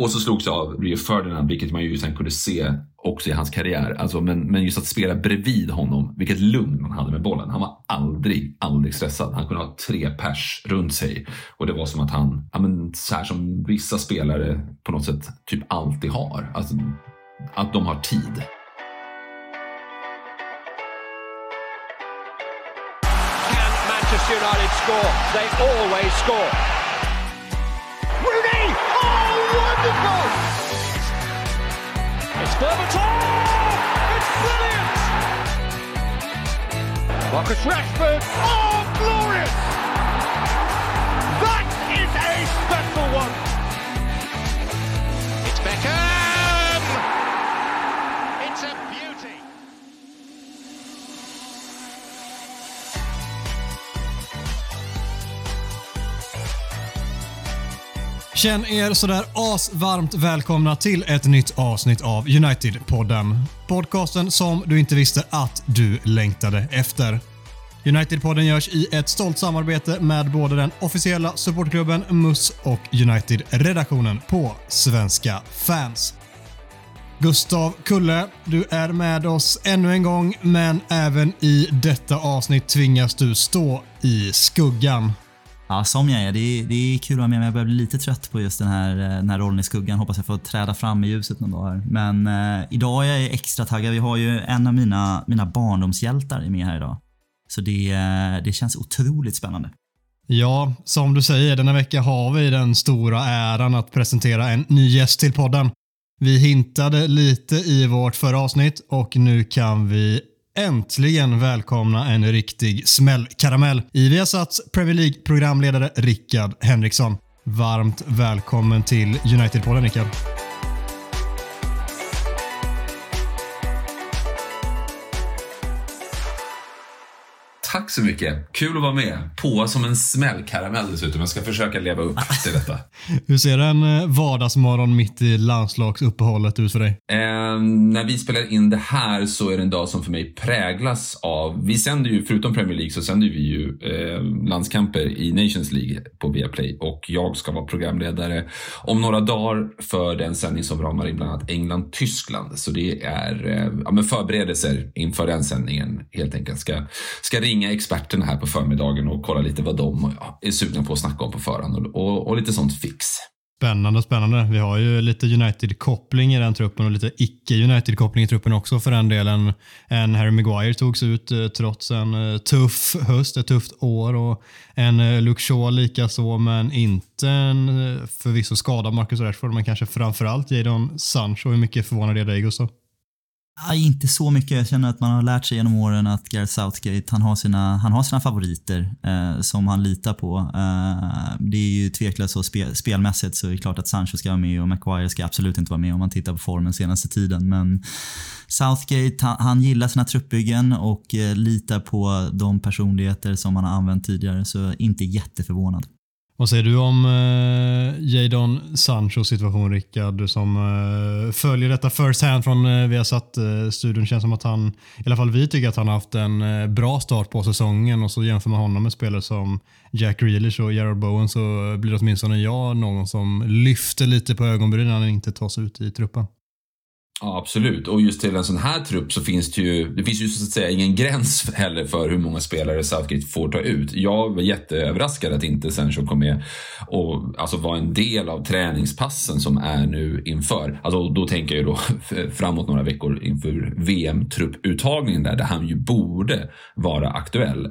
Och så slogs jag av Rio Ferdinand, vilket man ju sen kunde se också i hans karriär. Alltså, men just att spela bredvid honom, vilket lugn man hade med bollen. Han var aldrig stressad. Han kunde ha 3 pers runt sig. Och det var som att han, ja, men, så här som vissa spelare på något sätt typ alltid har. Alltså, att de har tid. Can Manchester United score? They always score. Rooney! Oh, wonderful! It's Berbatov! It's brilliant! Marcus Rashford! Oh, glorious! That is a special one! It's Beckham! It's a beauty! Känn er sådär asvarmt välkomna till ett nytt avsnitt av United-podden. Podcasten som du inte visste att du längtade efter. United-podden görs i ett stolt samarbete med både den officiella supportklubben MUS och United-redaktionen på Svenska Fans. Gustav Kulle, du är med oss ännu en gång, men även i detta avsnitt tvingas du stå i skuggan. Ja, som jag är. Det är kul att vara med, men jag börjar bli lite trött på just den här rollen i skuggan. Hoppas jag får träda fram i ljuset någon dag här. Men idag är jag extra taggad. Vi har ju en av mina barndomshjältar med här idag. Så det känns otroligt spännande. Ja, som du säger, denna vecka har vi den stora äran att presentera en ny gäst till podden. Vi hintade lite i vårt förra avsnitt och nu kan vi äntligen välkomna en riktig smällkaramell i Viasats Premier League-programledare Rickard Henriksson. Varmt välkommen till United-podden, Rickard. Tack så mycket. Kul att vara med. På som en smällkaramell dessutom. Jag ska försöka leva upp till detta. Hur ser en vardagsmorgon mitt i landslagsuppehållet ut för dig? När vi spelar in det här så är det en dag som för mig präglas av... Vi sänder ju, förutom Premier League, så sänder vi ju landskamper i Nations League på Viaplay. Och jag ska vara programledare om några dagar för den sändning som ramar in bland annat England-Tyskland. Så det är förberedelser inför den sändningen helt enkelt. Ska ringa experterna här på förmiddagen och kolla lite vad de är sugna på att snacka om på förhand och lite sånt fix. Spännande. Vi har ju lite United-koppling i den truppen och lite icke-United-koppling i truppen också för den delen. En Harry Maguire togs ut trots en tuff höst, ett tufft år, och en Luke Shaw likaså, men inte en förvisso skadad Marcus Rashford, men kanske framförallt Jadon Sancho. Hur mycket förvånar det dig, Gustav? Inte så mycket. Jag känner att man har lärt sig genom åren att Gareth Southgate, han har sina favoriter som han litar på. Det är ju tveklöst så spelmässigt, så är det klart att Sancho ska vara med och Maguire ska absolut inte vara med om man tittar på formen senaste tiden. Men Southgate, han gillar sina truppbyggen och litar på de personligheter som han har använt tidigare, så inte jätteförvånad. Vad säger du om Jadon Sanchos situation, Rickard? Du som följer detta first hand från Viasat-studion, känns som att han, i alla fall vi tycker att han har haft en bra start på säsongen, och så jämför man honom med spelare som Jack Grealish och Jarrod Bowen så blir det åtminstone någon som lyfter lite på ögonbrynen när han inte tas ut i truppen. Ja, absolut. Och just till en sån här trupp så finns det ju så att säga ingen gräns heller för hur många spelare Southgate får ta ut. Jag var jätteöverraskad att inte Sancho kom med och alltså var en del av träningspassen som är nu inför. Alltså då tänker jag då framåt några veckor inför VM-trupputtagningen där han ju borde vara aktuell.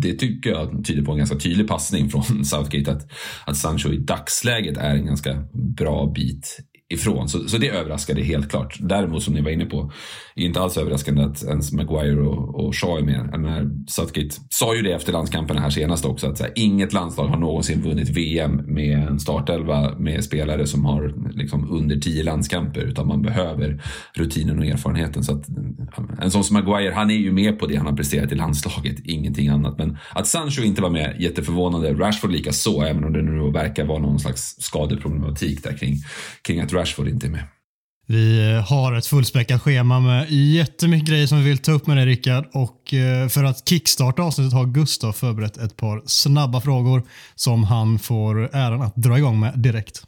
Det tycker jag tyder på en ganska tydlig passning från Southgate att Sancho i dagsläget är en ganska bra bit ifrån. Så det överraskade helt klart. Däremot, som ni var inne på, är inte alls överraskande att ens Maguire och Shaw är med. Southgate sa ju det efter landskampen här senast också, att så här, inget landslag har någonsin vunnit VM med en startelva med spelare som har liksom under 10 landskamper, utan man behöver rutinen och erfarenheten. Så att en sån som Maguire, han är ju med på det han har presterat i landslaget, ingenting annat. Men att Sancho inte var med, jätteförvånande. Rashford lika så, även om det nu verkar vara någon slags skadeproblematik där kring att Rashford inte med. Vi har ett fullspäckat schema med jättemycket grejer som vi vill ta upp med dig, Rickard, och för att kickstarta avsnittet har Gustav förberett ett par snabba frågor som han får äran att dra igång med direkt.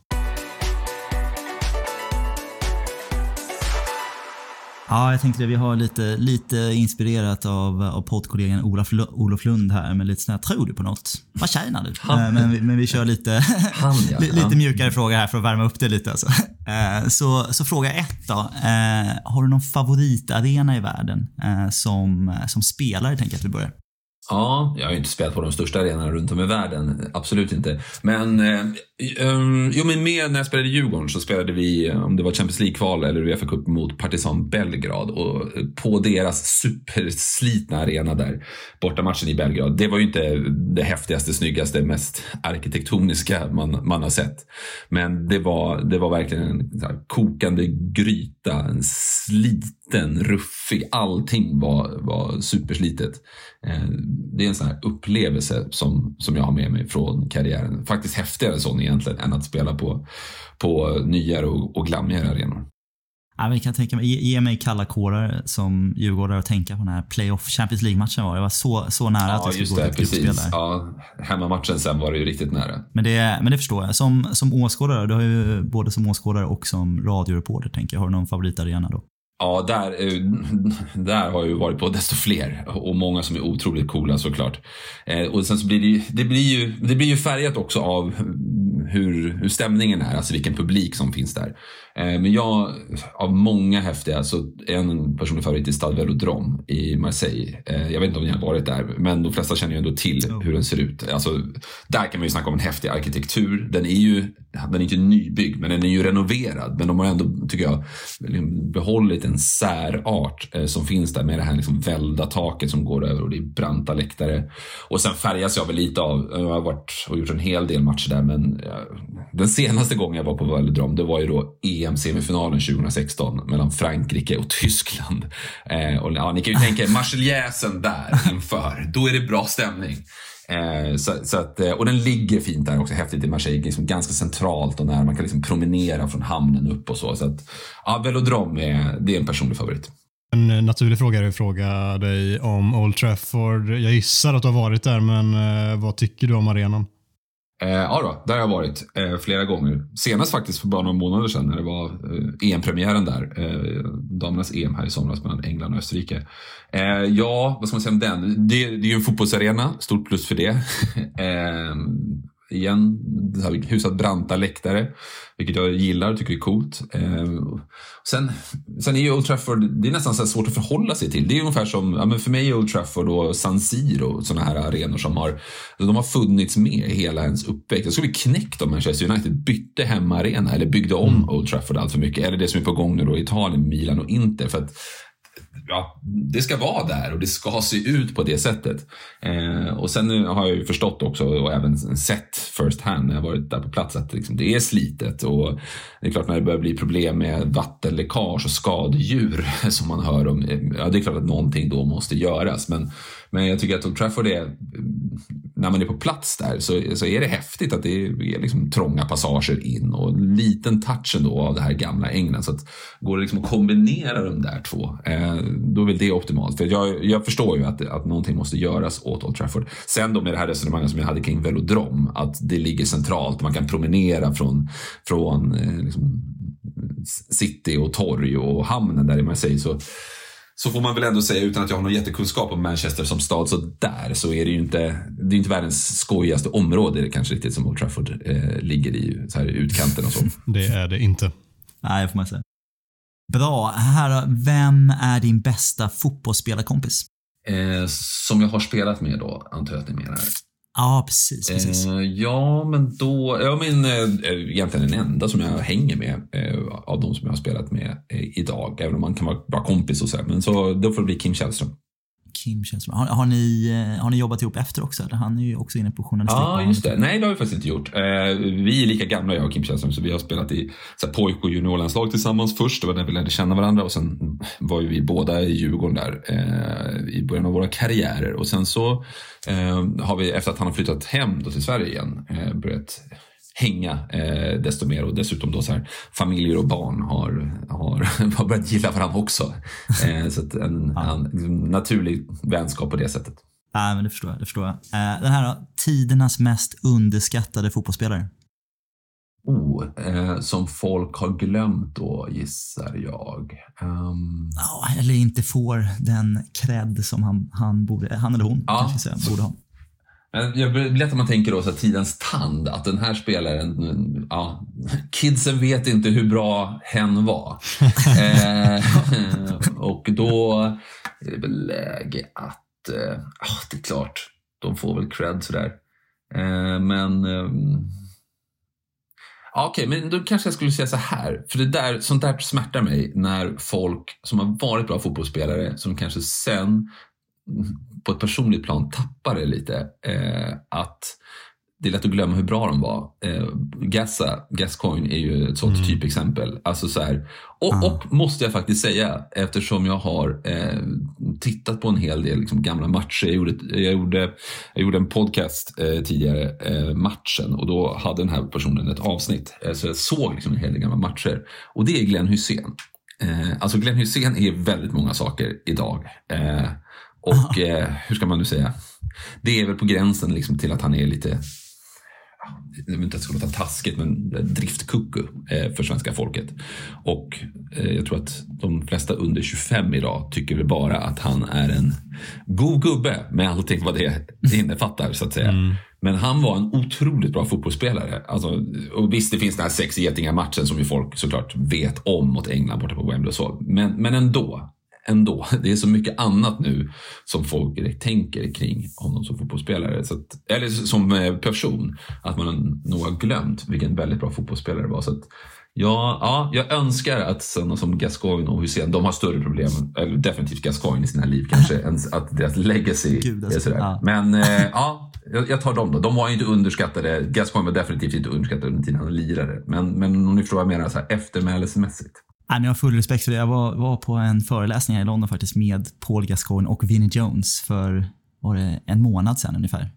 Ja, jag tänkte det. Vi har lite inspirerat av poddkollegan Olof Lund här, men lite sån här, tror du på något? Vad tjänar du? Men vi kör lite, lite mjukare fråga här för att värma upp det lite. Alltså. Så fråga 1 då. Har du någon favoritarena i världen som spelare, tänker jag att vi börjar? Ja, jag har ju inte spelat på de största arenorna runt om i världen, absolut inte. Men men när jag spelade i Djurgården så spelade vi, om det var Champions League-kval eller UEFA Cup, mot Partizan Belgrad, och på deras superslitna arena där, borta matchen i Belgrad. Det var ju inte det häftigaste, snyggaste, mest arkitektoniska man har sett. Men det var verkligen en så här, kokande gryta, en sliten, ruffig, allting var superslitet. Det är en sån här upplevelse som jag har med mig från karriären. Faktiskt häftigare sån egentligen än att spela på nyare och glammigare arenor. Ja, men jag tänka mig, ge mig kalla kårar som Djurgårdare och tänka på den här playoff Champions League-matchen var. Det var så nära att jag skulle gå till spel där. Ja, hemmamatchen sen var det ju riktigt nära. Men det förstår jag. Som åskådare, du har ju både som åskådare och som radioreporter, tänker jag. Har du någon favoritarena då? Ja, där har jag ju varit på desto fler, och många som är otroligt coola såklart. Och sen så blir det ju färgat också av hur stämningen är, alltså vilken publik som finns där. Men jag, av många häftiga, så är en personlig favorit i Stade Vélodrome i Marseille. Jag vet inte om ni har varit där, men de flesta känner ju ändå till hur den ser ut. Alltså, där kan man ju snacka om en häftig arkitektur. Den är inte nybyggd, men den är ju renoverad. Men de har ändå, tycker jag, behållit en särart som finns där, med det här liksom välda taket som går över, och det är branta läktare. Och sen färgas jag väl lite av, jag har varit och gjort en hel del matcher där, men den senaste gången jag var på Vélodrome, det var ju då EM-semifinalen 2016 mellan Frankrike och Tyskland. Och ja, ni kan ju tänka Marseljäsen där inför, då är det bra stämning. Och den ligger fint där också, häftigt i Marseille, liksom ganska centralt, och när man kan liksom promenera från hamnen upp och så. Så att ja, Vélodrome det är en personlig favorit. En naturlig fråga är att fråga dig om Old Trafford. Jag gissar att du har varit där, men vad tycker du om arenan? Ja då, där har jag varit flera gånger. Senast faktiskt för bara några månader sedan, när det var EM-premiären där, damernas EM här i somras mellan England och Österrike. Ja, vad ska man säga om den? Det är ju en fotbollsarena, stort plus för det. Igen, husat branta läktare, vilket jag gillar och tycker är coolt. Sen är ju Old Trafford, det är nästan så här svårt att förhålla sig till. Det är ungefär som, ja, men för mig Old Trafford och San Siro, sådana här arenor som de har funnits med hela ens uppväxt. Jag skulle bli knäckt om Manchester United bytte hemmaarena eller byggde om Old Trafford allt för mycket. Eller det som är på gång nu då i Italien, Milan och Inter, för att ja, det ska vara där och det ska se ut på det sättet. Och sen har jag ju förstått också, och även sett first hand när jag varit där på plats, att liksom det är slitet, och det är klart när det börjar bli problem med vattenläckage och skadedjur som man hör om, ja, det är klart att någonting då måste göras. Men jag tycker att Old Trafford är, när man är på plats där, så är det häftigt att det är liksom trånga passager in och en liten touch ändå av det här gamla England. Så att går det liksom att kombinera de där två, då är väl det optimalt. För jag förstår ju att någonting måste göras åt Old Trafford. Sen då med det här resonemanget som jag hade kring Vélodrome, att det ligger centralt, man kan promenera från liksom city och torg och hamnen där i Marseille, så får man väl ändå säga, utan att jag har någon jättekunskap om Manchester som stad så där, så är det ju inte världens skojigaste område, det kanske riktigt, som Old Trafford ligger i så här utkanten och så. Det är det inte. Nej, får man säga. Bra. Här, vem är din bästa fotbollsspelarkompis? Som jag har spelat med då, antar jag att ni menar. Ja, precis. Egentligen den enda som jag hänger med av de som jag har spelat med idag, även om man kan vara bra kompis och så här, men så då får det bli Kim Källström. Har ni jobbat ihop efter också? Han är ju också inne på journalistik. Ja, just det. Nej, det har vi faktiskt inte gjort. Vi är lika gamla, jag och Kim Källström, så vi har spelat i pojk- och juniorlandslag tillsammans först. Det var när vi lärde känna varandra, och sen var ju vi båda i Djurgården där i början av våra karriärer. Och sen så har vi, efter att han har flyttat hem då till Sverige igen, börjat hänga desto mer, och dessutom då så här, familjer och barn har börjat gilla varandra också. Så att en naturlig vänskap på det sättet. Ja, men det förstår jag. Den här då, tidernas mest underskattade fotbollsspelare. som folk har glömt då, gissar jag. Ja, eller inte får den cred som han eller hon kanske borde ha. Jag blir lätt att man tänker då så här, tidens tand, att den här spelaren, ja, kidsen vet inte hur bra hen var. Och då är det väl läge att det är klart, de får väl cred sådär. Okej, men då kanske jag skulle säga så här, för det där, sånt där smärtar mig när folk som har varit bra fotbollsspelare, som kanske sen på ett personligt plan tappar det lite, att det är lätt att glömma hur bra de var. Gascoigne är ju ett sånt typexempel. Alltså så här. Och måste jag faktiskt säga, eftersom jag har tittat på en hel del liksom, gamla matcher. Jag gjorde en podcast tidigare, matchen, och då hade den här personen ett avsnitt. Så jag såg liksom en hel del gamla matcher. Och det är Glenn Hysén. Alltså Glenn Hysén är väldigt många saker idag. Och hur ska man nu säga? Det är väl på gränsen liksom, till att han är lite... Jag vet inte att det skulle låta taskigt, men driftkucku för svenska folket. Och jag tror att de flesta under 25 idag tycker väl bara att han är en god gubbe med allting vad det innefattar, så att säga. Men han var en otroligt bra fotbollsspelare. Alltså, och visst, det finns den här 6-getingar-matchen som ju folk såklart vet om mot England borta på Wembley och så. Men ändå. Det är så mycket annat nu som folk direkt tänker kring honom som fotbollsspelare. Så att, eller som person. Att man nog har glömt vilken väldigt bra fotbollsspelare var. Så att, ja, jag önskar att sådana som Gascoigne och Hussein, de har större problem, eller definitivt Gascoigne i sina liv kanske, än att deras legacy är sådär. Ja. Men jag tar dem då. De var ju inte underskattade. Gascoigne var definitivt inte underskattade under tiden han lirade. Men om ni förstår vad jag menar, så här, eftermällesmässigt. Nej, men jag har full respekt för det. Jag var på en föreläsning här i London faktiskt med Paul Gascoigne och Vinnie Jones för, var det en månad sedan ungefär.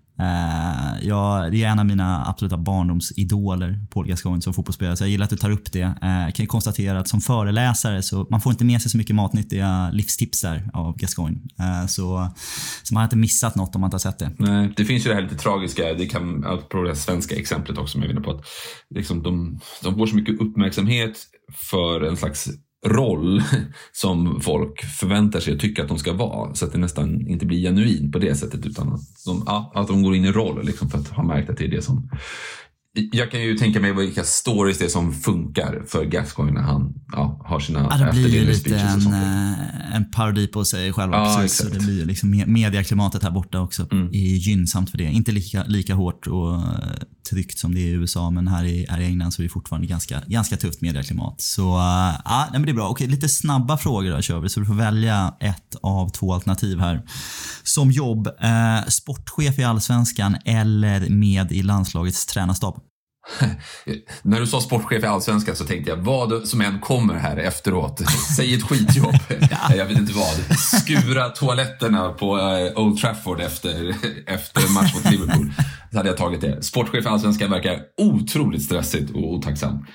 Det är en av mina absoluta barndomsidoler, Paul Gascoigne som fotbollsspelare, så jag gillar att du tar upp det. Jag kan konstatera att som föreläsare så man får inte med sig så mycket matnyttiga livstips där av Gascoigne, så man har inte missat något om man inte har sett det. Nej, det finns ju det här lite tragiska, det kan det svenska exemplet också som jag vinner på, att liksom de får så mycket uppmärksamhet för en slags roll som folk förväntar sig och tycker att de ska vara, så att det nästan inte blir genuin på det sättet, utan att de går in i roll liksom, för att ha märkt att det är det som... Jag kan ju tänka mig vilka stories det är som funkar för Gascoigne när han har sina... Ja, det blir ju lite en parodi på sig själv. Precis, så det blir liksom mediaklimatet här borta också är gynnsamt för det. Inte lika hårt och tryckt som det är i USA, men här i England så är det fortfarande ganska tufft mediaklimat. Så men det är bra. Okej, lite snabba frågor då kör vi, så du får välja ett av två alternativ här. Som jobb, sportchef i Allsvenskan eller med i landslagets tränarstab? När du sa sportchef i Allsvenskan så tänkte jag, vad som än kommer här efteråt, säg ett skitjobb. Jag vet inte vad. Skura toaletterna på Old Trafford efter match mot Liverpool. Så hade jag tagit det. Sportchef i Allsvenskan verkar otroligt stressigt och otacksam.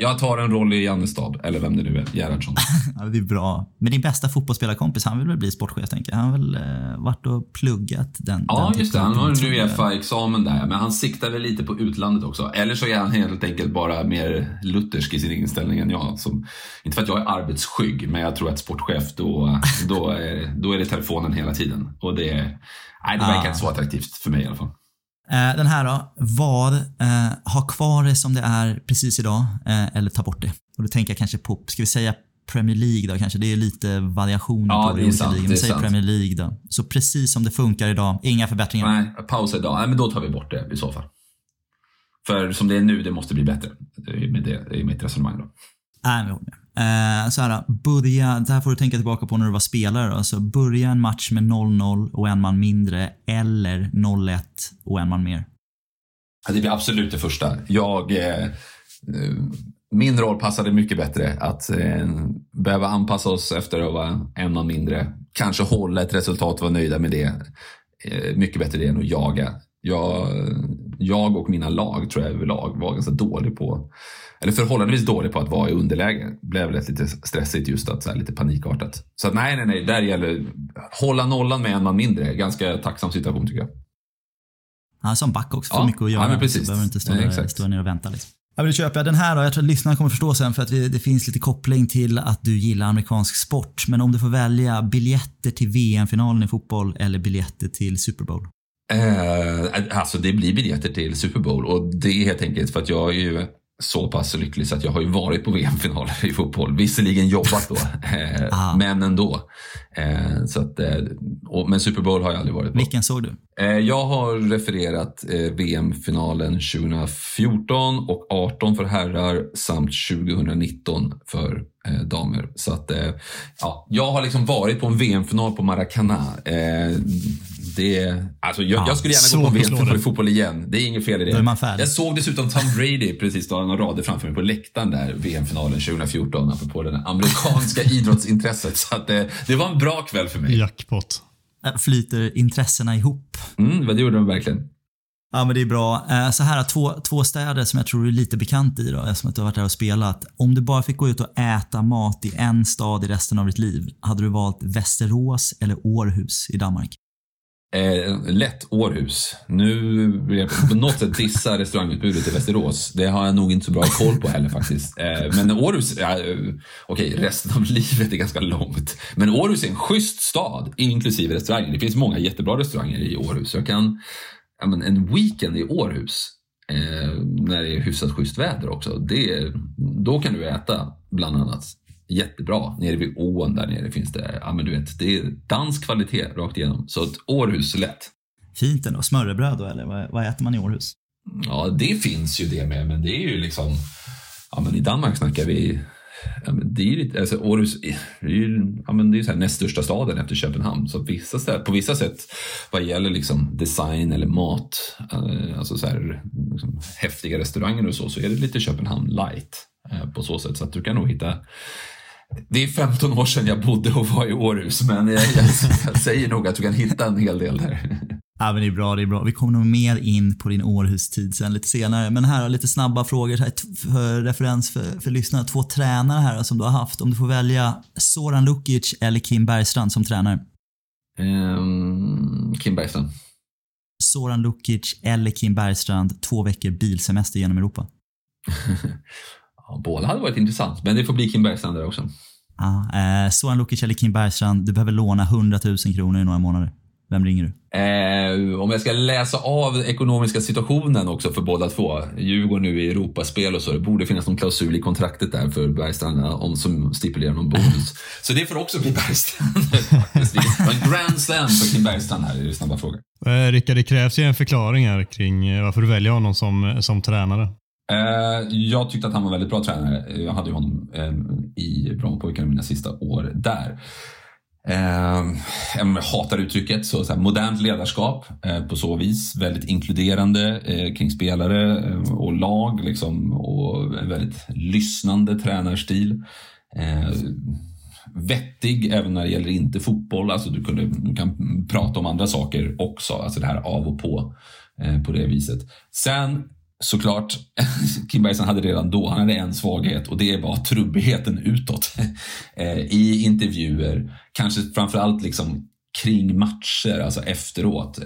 Jag tar en roll i Jannestab, eller vem det nu är, Gerhardsson. Ja, det är bra. Men din bästa fotbollsspelarkompis, han vill väl bli sportchef, tänker jag. Han har väl varit och pluggat den. Ja, just det. Han har en UEFA-examen där, men han siktar väl lite på utlandet också. Eller så är han helt enkelt bara mer luthersk i sin inställning än jag. Inte för att jag är arbetsskygg, men jag tror att sportchef, då är det telefonen hela tiden. Och det verkar inte så attraktivt för mig i alla fall. Den här då, ha kvar det som det är precis idag eller ta bort det? Och då tänker jag kanske på, ska vi säga Premier League då kanske? Det är lite variationer på det olika ligan. Men säg Premier League då. Så precis som det funkar idag, inga förbättringar. Nej, paus idag. Nej, men då tar vi bort det i så fall. För som det är nu, det måste bli bättre. Det är mitt resonemang då. Nej, men jag håller med. Så här då, det här får du tänka tillbaka på när du var spelare då. Så börja en match med 0-0 och en man mindre, eller 0-1 och en man mer. Det blir absolut det första. Min roll passade mycket bättre, att behöva anpassa oss efter att vara en man mindre, kanske hålla ett resultat och vara nöjda med det, mycket bättre det än att jaga. Jag och mina lag, tror jag överlag, var ganska dålig på, eller förhållandevis dålig på, att vara i underläge. Det blev väl lite stressigt, just att så här, lite panikartat. Så att, nej, där gäller hålla nollan med en man mindre. Ganska tacksam situation tycker jag. Ja, som back också, för mycket att göra. Ja, men precis. Så behöver inte stå ner och vänta liksom. Jag vill köpa den här då. Jag tror att lyssnarna kommer förstå sen, för att det finns lite koppling till att du gillar amerikansk sport. Men om du får välja biljetter till VM-finalen i fotboll eller biljetter till Super Bowl? Alltså det blir biljetter till Super Bowl, och det är helt enkelt för att jag är ju så pass lycklig så att jag har ju varit på VM-finaler i fotboll. Visserligen jobbat då, men ändå. Så att, men Super Bowl har jag aldrig varit på. Vilken såg du? Jag har refererat VM-finalen 2014 och 18 för herrar samt 2019 för damer. Så att, ja, jag har liksom varit på en VM-final på Maracana. Jag skulle gärna gå på VM-final i fotboll igen. Det är inget fel i det. Jag såg dessutom Tom Brady precis då, några rader framför mig på läktaren där, VM-finalen 2014, apropå det amerikanska idrottsintresset. Så att, det var en bra kväll för mig. Jackpot. Flyter intressena ihop? Vad gjorde de verkligen? Ja, men det är bra. Så här, två städer som jag tror du är lite bekant i då, eftersom att du har varit där och spelat. Om du bara fick gå ut och äta mat i en stad i resten av ditt liv, hade du valt Västerås eller Århus i Danmark? Lätt Århus. Nu vill jag på något sätt dissa restaurangutbudet i Västerås. Det har jag nog inte så bra koll på heller faktiskt. Men Århus, okej, resten av livet är ganska långt. Men Århus är en schysst stad, inklusive restauranger. Det finns många jättebra restauranger i Århus. Jag kan, en weekend i Århus, när det är hyfsat schysst väder också, då kan du äta bland annat jättebra. Nere vid ån där nere finns det, men du vet, det är dansk kvalitet rakt igenom. Så ett Århus lätt. Fint ändå. Smörrebröd då, eller? Vad äter man i Århus? Ja, det finns ju det med, men det är ju liksom, men i Danmark snackar vi, det är ju lite, alltså Århus är ju, det är så här näst största staden efter Köpenhamn. Så på vissa sätt vad gäller liksom design eller mat, alltså så här liksom, häftiga restauranger och så är det lite Köpenhamn light på så sätt. Så att du kan nog hitta. Det är 15 år sedan jag bodde och var i Århus, men jag säger nog att du kan hitta en hel del där. Ja, men det är bra, det är bra. Vi kommer nog mer in på din Århus-tid sen lite senare. Men här har lite snabba frågor för referens för lyssnare. Två tränare här som du har haft. Om du får välja Zoran Lukic eller Kim Bergstrand som tränare? Kim Bergstrand. Zoran Lukic eller Kim Bergstrand, 2 veckor bilsemester genom Europa? Båda hade varit intressant, men det får bli Kim Bergstrand där också. Zoran Lukic eller Kim Bergstrand, du behöver låna 100 000 kronor i några månader. Vem ringer du? Om jag ska läsa av ekonomiska situationen också för båda två. Djurgården nu i Europaspel och så. Det borde finnas någon klausul i kontraktet där för Bergstrand om som stipulerar någon bonus. Så det får också bli Bergstrand. En grand slam för Kim Bergstrand här i det snabba frågan. Rickard, det krävs ju en förklaring här kring varför du väljer honom som tränare. Jag tyckte att han var väldigt bra tränare. Jag hade ju honom i Brommapojkarna mina sista år där. Jag hatar uttrycket så här, modernt ledarskap på så vis, väldigt inkluderande kring spelare och lag liksom, och en väldigt lyssnande tränarstil, vettig även när det gäller inte fotboll, alltså du kan prata om andra saker också, alltså det här av och på det viset. Sen såklart, Kim Bergstrand hade redan då, han hade en svaghet, och det var trubbigheten utåt i intervjuer, kanske framförallt liksom kring matcher, alltså efteråt.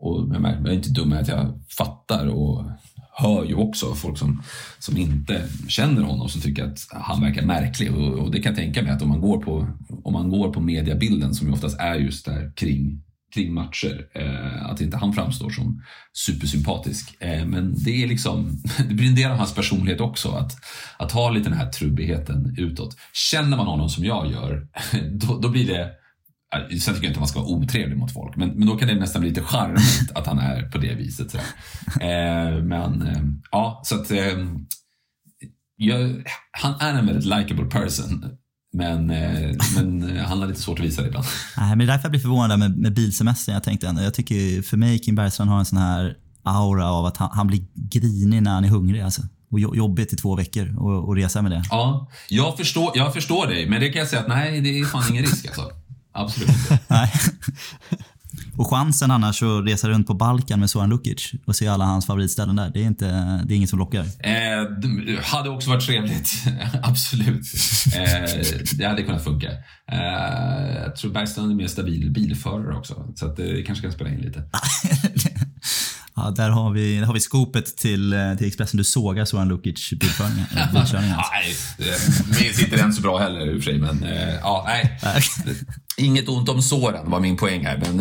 Och jag är inte dum att jag fattar och hör ju också folk som inte känner honom som tycker att han verkar märklig, och det kan jag tänka mig att om man går på mediebilden som ju oftast är just där kring matcher, att inte han framstår som supersympatisk, men det är liksom, det blir en del av hans personlighet också, att ha lite den här trubbigheten utåt. Känner man honom som jag gör, då blir det, sen tycker jag inte att man ska vara otrevlig mot folk, men då kan det nästan bli lite charmigt att han är på det viset. Han är en väldigt likable person. Men han har lite svårt att visa det ibland. Nej, men det är därför jag blir förvånad med bilsemestern. Jag tänkte ändå, jag tycker för mig Kim Bergstrand har en sån här aura av att han blir grinig när han är hungrig alltså. Och jobbigt i 2 veckor och resa med det. Ja, jag förstår dig. Men det kan jag säga att nej, det är fan ingen risk alltså. Absolut inte. Nej. Och chansen annars att resa runt på Balkan med Zoran Lukic och se alla hans favoritställen där, det är inget som lockar. Det hade också varit trevligt. Absolut. Det hade kunnat funka. Jag tror Bergstrand är mer stabil bilförare också, så att det kanske kan spela in lite. Ja, där har vi skopet till Expressen. Du sågar Zoran Lukic bilkörningen. Nej, minns inte den så bra heller i och för sig, men ja, nej. Inget ont om Zoran var min poäng här, men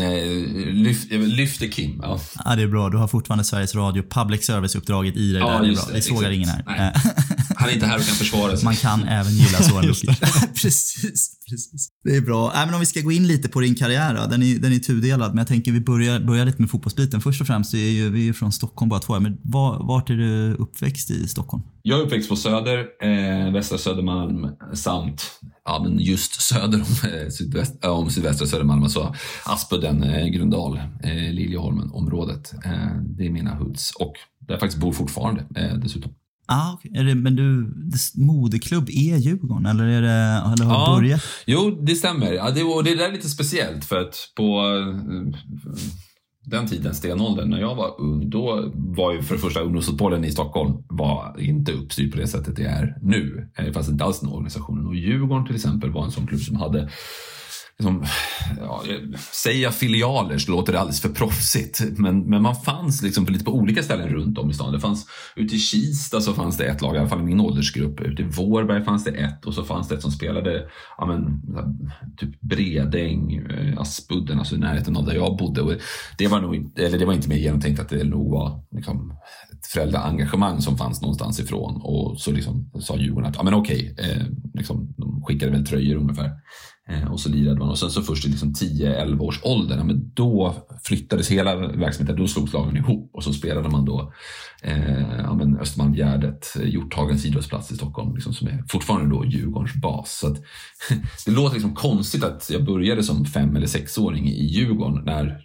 lyfter Kim. Ja. Ja, det är bra. Du har fortfarande Sveriges Radio public service-uppdraget i dig. Ja, där. Det är bra. Det sågar ingen här. Nej. Han är inte här och kan försvara sig. Man kan även gilla Zoran Lukic. Precis. Det är bra. Men om vi ska gå in lite på din karriär då. Den är tudelad, men jag tänker vi börjar lite med fotbollsbiten. Först och främst vi är från Stockholm bara två. Men vart är du uppväxt i Stockholm? Jag är uppväxt på Söder, Västra Södermalm samt men just söder om sydvästra Södermalm, alltså Aspudden, Gröndal, Liljeholmen området. Det är mina hoods och där jag faktiskt bor fortfarande dessutom. Okay. Men du, modeklubb är Djurgården, eller är det, eller har börjat? Jo, det stämmer. Ja, det där är lite speciellt för att på den tiden, stenåldern, när jag var ung, då var ju för det första ungdomsfotbollen i Stockholm var inte uppstyrd på det sättet det är nu. Det fanns inte alls någon organisation. Och Djurgården till exempel var en sån klubb som hade säga filialer så låter det alldeles för proffsigt, men man fanns liksom lite på olika ställen runt om i stan. Det fanns ute i Kista, så fanns det ett lag, i alla fall i min åldersgrupp. Ute i Vårberg fanns det ett, och så fanns det ett som spelade typ Bredäng, Aspudden, alltså i närheten av där jag bodde. Och det var inte mer genomtänkt att det nog var liksom ett föräldraengagemang som fanns någonstans ifrån, och så liksom sa Djurgården att de skickade väl tröjor ungefär. Och så lirade man, och sen så först i liksom 10-11 års ålder, men då flyttades hela verksamheten, då slogs lagen ihop, och så spelade man då Östermalmgärdet, Hjorthagens idrottsplats i Stockholm, liksom, som är fortfarande då Djurgårdens bas. Så att, det låter liksom konstigt att jag började som 5- eller 6-åring i Djurgården när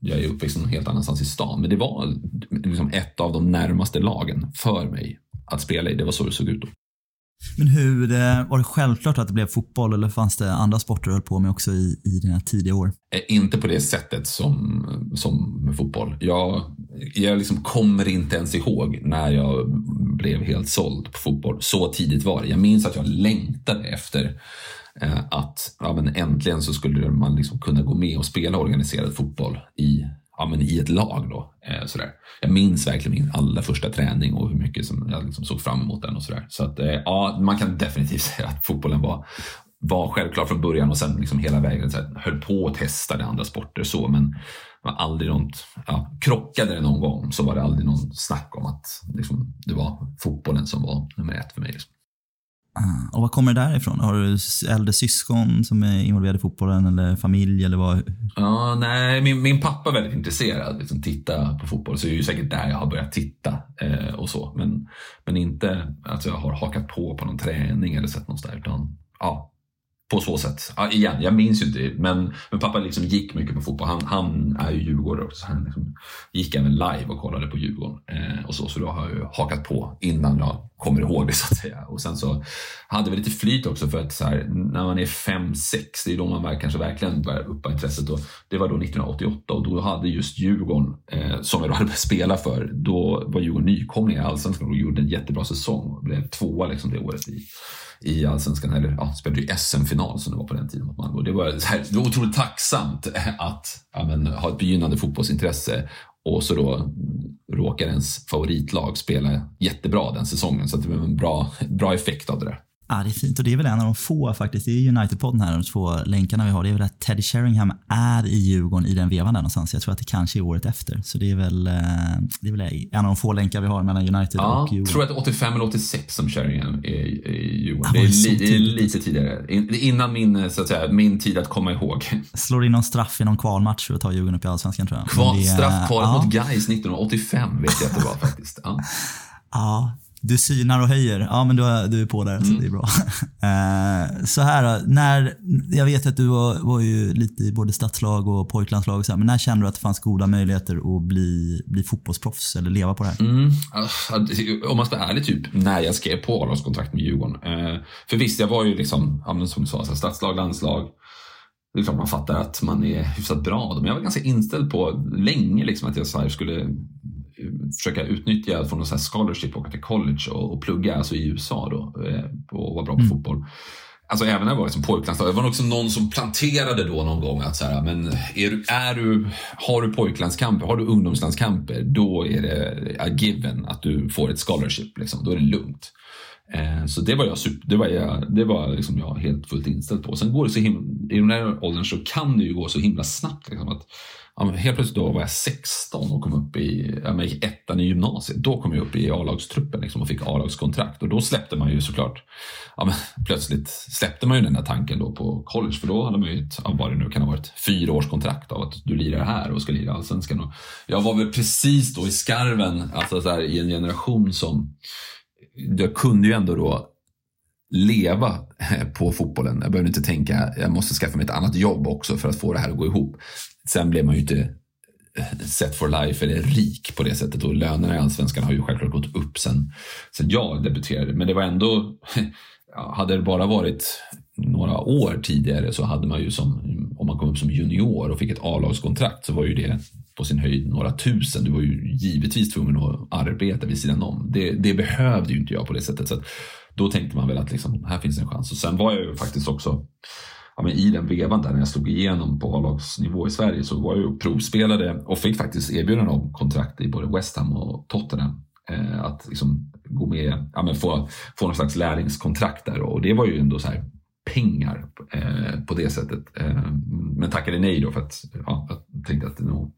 jag är uppväxt någon helt annanstans i stan, men det var liksom ett av de närmaste lagen för mig att spela i, det var så det såg ut då. Men var det självklart att det blev fotboll, eller fanns det andra sporter du höll på med också i dina tidiga år? Inte på det sättet som med fotboll. Jag liksom kommer inte ens ihåg när jag blev helt såld på fotboll. Så tidigt var det. Jag minns att jag längtade efter att äntligen så skulle man liksom kunna gå med och spela organiserad fotboll i ett lag då, sådär. Jag minns verkligen min allra första träning och hur mycket som jag liksom såg fram emot den och sådär. Så att man kan definitivt säga att fotbollen var självklar från början, och sen liksom hela vägen så här, höll på att testa de andra sporter så, men man aldrig krockade det någon gång, så var det aldrig någon snack om att liksom, det var fotbollen som var nummer ett för mig liksom. Och vad kommer det därifrån? Har du äldre syskon som är involverade i fotbollen, eller familj, eller vad? Nej, min pappa är väldigt intresserad, liksom titta på fotboll, så det är ju säkert där jag har börjat titta och så, men inte att jag har hakat på någon träning eller sett någonstans där, utan på så sätt. Jag minns ju inte, men pappa liksom gick mycket på fotboll. Han är ju djurgårdare också, så han liksom gick även live och kollade på Djurgården. Och så då har jag hakat på innan jag kommer ihåg det, så att säga. Och sen så hade vi lite flyt också, för att så här, när man är 5-6, det är då man kanske verkligen börjar uppa intresset. Och det var då 1988, och då hade just Djurgården, som jag då hade spelat för, då var Djurgården nykomling i Allsvenskan och gjorde en jättebra säsong och blev tvåa liksom det året i Allsvenskan, eller spelade ju SM-final som det var på den tiden mot Malmö. Det var otroligt tacksamt att ha ett begynnande fotbollsintresse, och så då råkar ens favoritlag spela jättebra den säsongen, så att det blev en bra effekt av det där. Ja, det är fint, och det är väl en av de få faktiskt, det är United-podden här, de två länkarna vi har, det är väl att Teddy Sheringham är i Djurgården i den vevan där någonstans, jag tror att det kanske är året efter, så det är väl en av de få länkar vi har mellan United och Djurgården. Jag tror att 85 eller 86 som Sheringham är i Djurgården, det är lite tidigare, innan min, så att säga, min tid att komma ihåg. Slår in någon straff i någon kvalmatch för att ta Djurgården upp i Allsvenskan, tror jag. Straffkval mot Gais 1985 vet jag att det var faktiskt. Du synar och höjer. Ja, men du är på där, så det är bra. Så här då, jag vet att du var ju lite i både stadslag och pojklandslag och så här, men när kände du att det fanns goda möjligheter att bli fotbollsproffs eller leva på det här? Om man ska vara ärlig, typ när jag skrev på avlagskontrakt med Djurgården. För visst, jag var ju liksom, som du sa, stadslag, landslag. Det är klart man fattar att man är hyfsat bra, men jag var ganska inställd på länge liksom att jag så här skulle försöka utnyttja från någon sån här scholarship och åka till college och plugga alltså i USA då, och vara bra på fotboll. Alltså även när jag var liksom pojklandslag. Det var också någon som planterade då någon gång att så här, men har du pojklandskamper, har du ungdomslandskamper, då är det a given att du får ett scholarship liksom. Då är det lugnt. Så det var liksom jag helt fullt inställd på. Sen går det så himla, i den här åldern så kan det ju gå så himla snabbt liksom, att ja, helt plötsligt då var jag 16 och kom upp i, jag gick ettan i gymnasiet, då kom jag upp i A-lagstruppen liksom, och fick A-lagskontrakt, och då släppte man ju såklart, ja, men plötsligt släppte man ju den här tanken då på college, för då hade man ju ett, ja, vad det nu kan ha varit, 4-årskontrakt av att du lirar här och ska lira allsvenskan. Och jag var väl precis då i skarven, alltså så här, i en generation som jag kunde ju ändå då leva på fotbollen. Jag behövde inte tänka, jag måste skaffa mig ett annat jobb också för att få det här att gå ihop. Sen blev man ju inte set for life eller rik på det sättet, och lönerna i allsvenskan har ju självklart gått upp sen jag debuterade. Men det var ändå, hade det bara varit några år tidigare så hade man ju, som om man kom upp som junior och fick ett A-lagskontrakt, så var ju det på sin höjd några tusen. Du var ju givetvis tvungen att arbeta vid sidan om. Det behövde ju inte jag på det sättet. Så att då tänkte man väl att liksom, här finns en chans. Och sen var jag ju faktiskt också, ja, men i den vevan där när jag slog igenom på A-lagsnivå i Sverige, så var jag ju provspelade och fick faktiskt erbjudande om kontrakt i både West Ham och Tottenham. Att liksom gå med, ja, men få någon slags lärlingskontrakt där. Och det var ju ändå så här pengar på det sättet, men tackade nej då, för att ja, jag tänkte att det nog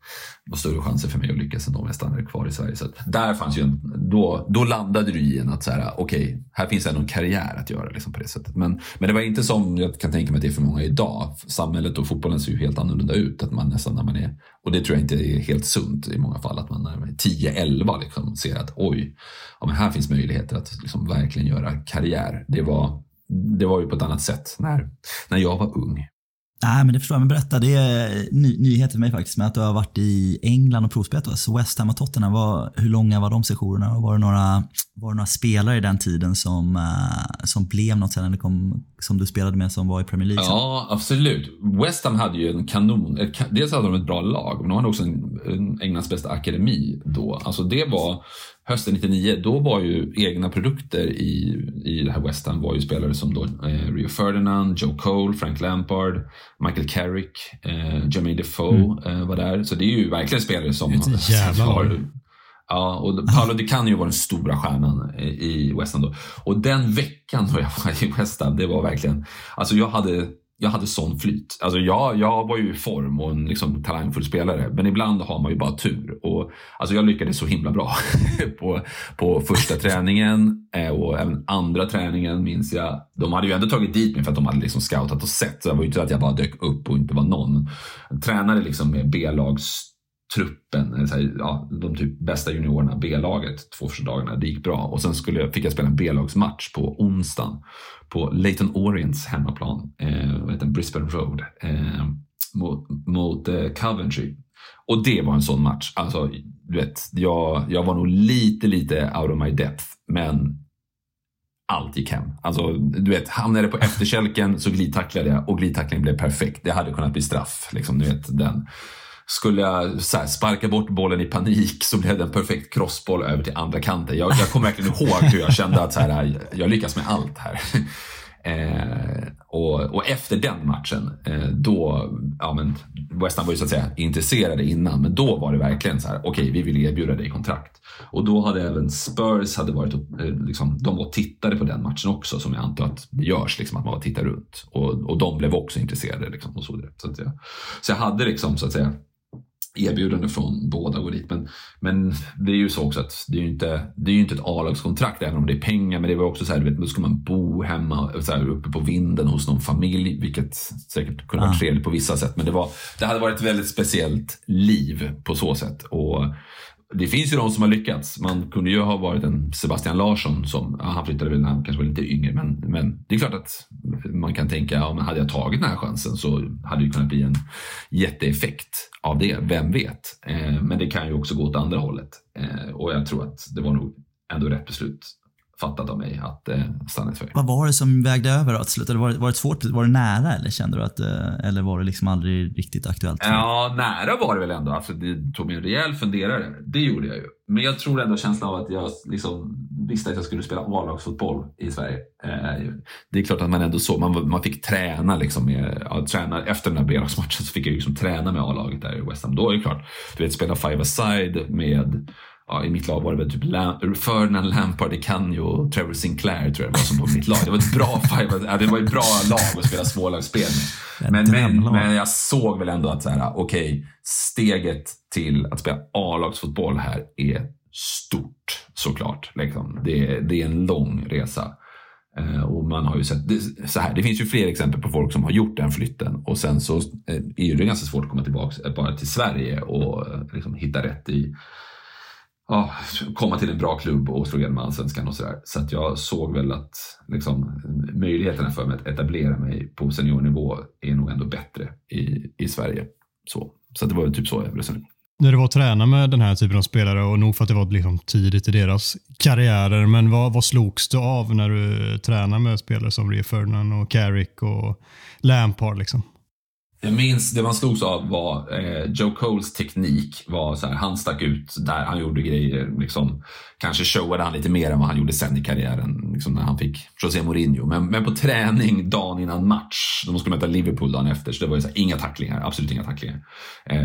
var större chanser för mig att lyckas än om jag stannade kvar i Sverige. Så att där fanns ju en, då landade du i en att så här, okej, här finns ändå en karriär att göra liksom på det sättet. Men det var inte som jag kan tänka mig att det är för många idag. Samhället och fotbollen ser ju helt annorlunda ut, att man nästan när man är, och det tror jag inte är helt sunt i många fall, att man när man är 10-11 liksom ser att oj, ja, men här finns möjligheter att liksom verkligen göra karriär. Det var ju på ett annat sätt när jag var ung. Nej, men det förstår jag. Men berätta, det är nyheter för mig faktiskt, med att du har varit i England och provspelat hos West Ham och Tottenham. Hur långa var de sessionerna? Och var det några spelare i den tiden som blev något sedan, som du spelade med, som var i Premier League? Ja, absolut. West Ham hade ju en kanon. Dels hade de ett bra lag, men de hade också en Englands bästa akademi då. Alltså det var hösten 99, då var ju egna produkter i det här West Ham var ju spelare som då Rio Ferdinand, Joe Cole, Frank Lampard, Michael Carrick, Jermaine Defoe var där. Så det är ju verkligen spelare som har... Ja, och Paolo Di Canio var den stora stjärnan i West Ham då. Och den veckan då jag var i West Ham, det var verkligen... Alltså jag hade sån flyt. Alltså jag var ju i form och en liksom talangfull spelare, men ibland har man ju bara tur. Och alltså jag lyckades så himla bra på första träningen och även andra träningen, minns jag. De hade ju ändå tagit dit mig för att de hade liksom scoutat och sett. Så det var ju inte att jag bara dök upp och inte var någon. Tränade liksom med B-lagstruppen, så här, ja, de typ bästa juniorerna, B-laget, 2 första dagarna. Det gick bra. Och sen fick jag spela en B-lagsmatch på onsdagen på Leighton Orients hemmaplan, vad heter Brisbane Road, mot Coventry. Och det var en sån match. Alltså, du vet, jag var nog lite out of my depth, men allt gick hem. Alltså, du vet, hamnade på efterkälken så glidtacklade jag, och glidtacklingen blev perfekt. Det hade kunnat bli straff, liksom, du vet, den... Skulle jag så här, sparka bort bollen i panik, så blev det en perfekt crossboll över till andra kanten. Jag kommer verkligen ihåg hur jag kände att så här, jag lyckas med allt här. Och efter den matchen, då, ja, men West Ham var ju så att säga intresserade innan, men då var det verkligen så här, okej, vi vill erbjuda dig kontrakt. Och då hade även Spurs hade varit liksom, de var tittade på den matchen också, som jag antar att det görs liksom, att man var tittar runt, och de blev också intresserade liksom, och så vidare. Så jag hade liksom så att säga erbjudande från båda går dit, men det är ju så också att det är ju inte ett A-lagskontrakt, även om det är pengar, men det var också så här, du vet, då ska man bo hemma så här, uppe på vinden hos någon familj, vilket säkert kunde vara trevligt på vissa sätt, men det hade varit ett väldigt speciellt liv på så sätt. Och det finns ju de som har lyckats. Man kunde ju ha varit en Sebastian Larsson som, ja, han flyttade väl när han kanske var lite yngre, men det är klart att man kan tänka, ja, men hade jag tagit den här chansen så hade det kunnat bli en jätteeffekt av det, vem vet. Men det kan ju också gå åt andra hållet, och jag tror att det var nog ändå rätt beslut fattat av mig att stanna i Sverige. Vad var det som vägde över att sluta? Var det svårt? Var det nära, eller kände du att, eller var det liksom aldrig riktigt aktuellt? Ja, nära var det väl ändå. Alltså, det tog mig en rejäl funderare. Det gjorde jag ju. Men jag tror ändå känslan av att jag liksom, visste att jag skulle spela A-lagsfotboll i Sverige. Det är klart att man ändå såg, man fick träna liksom med, ja, träna efter den här B-lagsmatchen så fick jag liksom träna med A-laget där i West Ham. Då är det klart, du vet, spela five-a-side med, ja, i mitt lag var det väl typ Ferdinand Lampard, Ekanyo och Trevor Sinclair tror jag var som på mitt lag. Det var ett bra det var ett bra lag att spela smålagsspel med. Men jag såg väl ändå att så här, okej, steget till att spela A-lagsfotboll här är stort såklart. Liksom. Det är en lång resa. Och man har ju sett så här, det finns ju fler exempel på folk som har gjort den flytten och sen så är det ganska svårt att komma tillbaka bara till Sverige och liksom hitta rätt i, ja, komma till en bra klubb och slå igenom allsvenskan och sådär. Så att jag såg väl att liksom, möjligheterna för mig att etablera mig på seniornivå är nog ändå bättre i Sverige. Så det var ju typ så jag resonerade. När du var tränare med den här typen av spelare, och nog för att det var liksom tidigt i deras karriärer, men vad slogs du av när du tränade med spelare som Rio Ferdinand och Carrick och Lampard liksom? Jag minns, det man slogs av var Joe Coles teknik var så här, han stack ut där, han gjorde grejer liksom, kanske showade han lite mer än vad han gjorde sen i karriären liksom, när han fick José Mourinho, men på träning dagen innan match, de skulle möta Liverpool dagen efter, så det var ju så här, inga tacklingar, absolut inga tacklingar.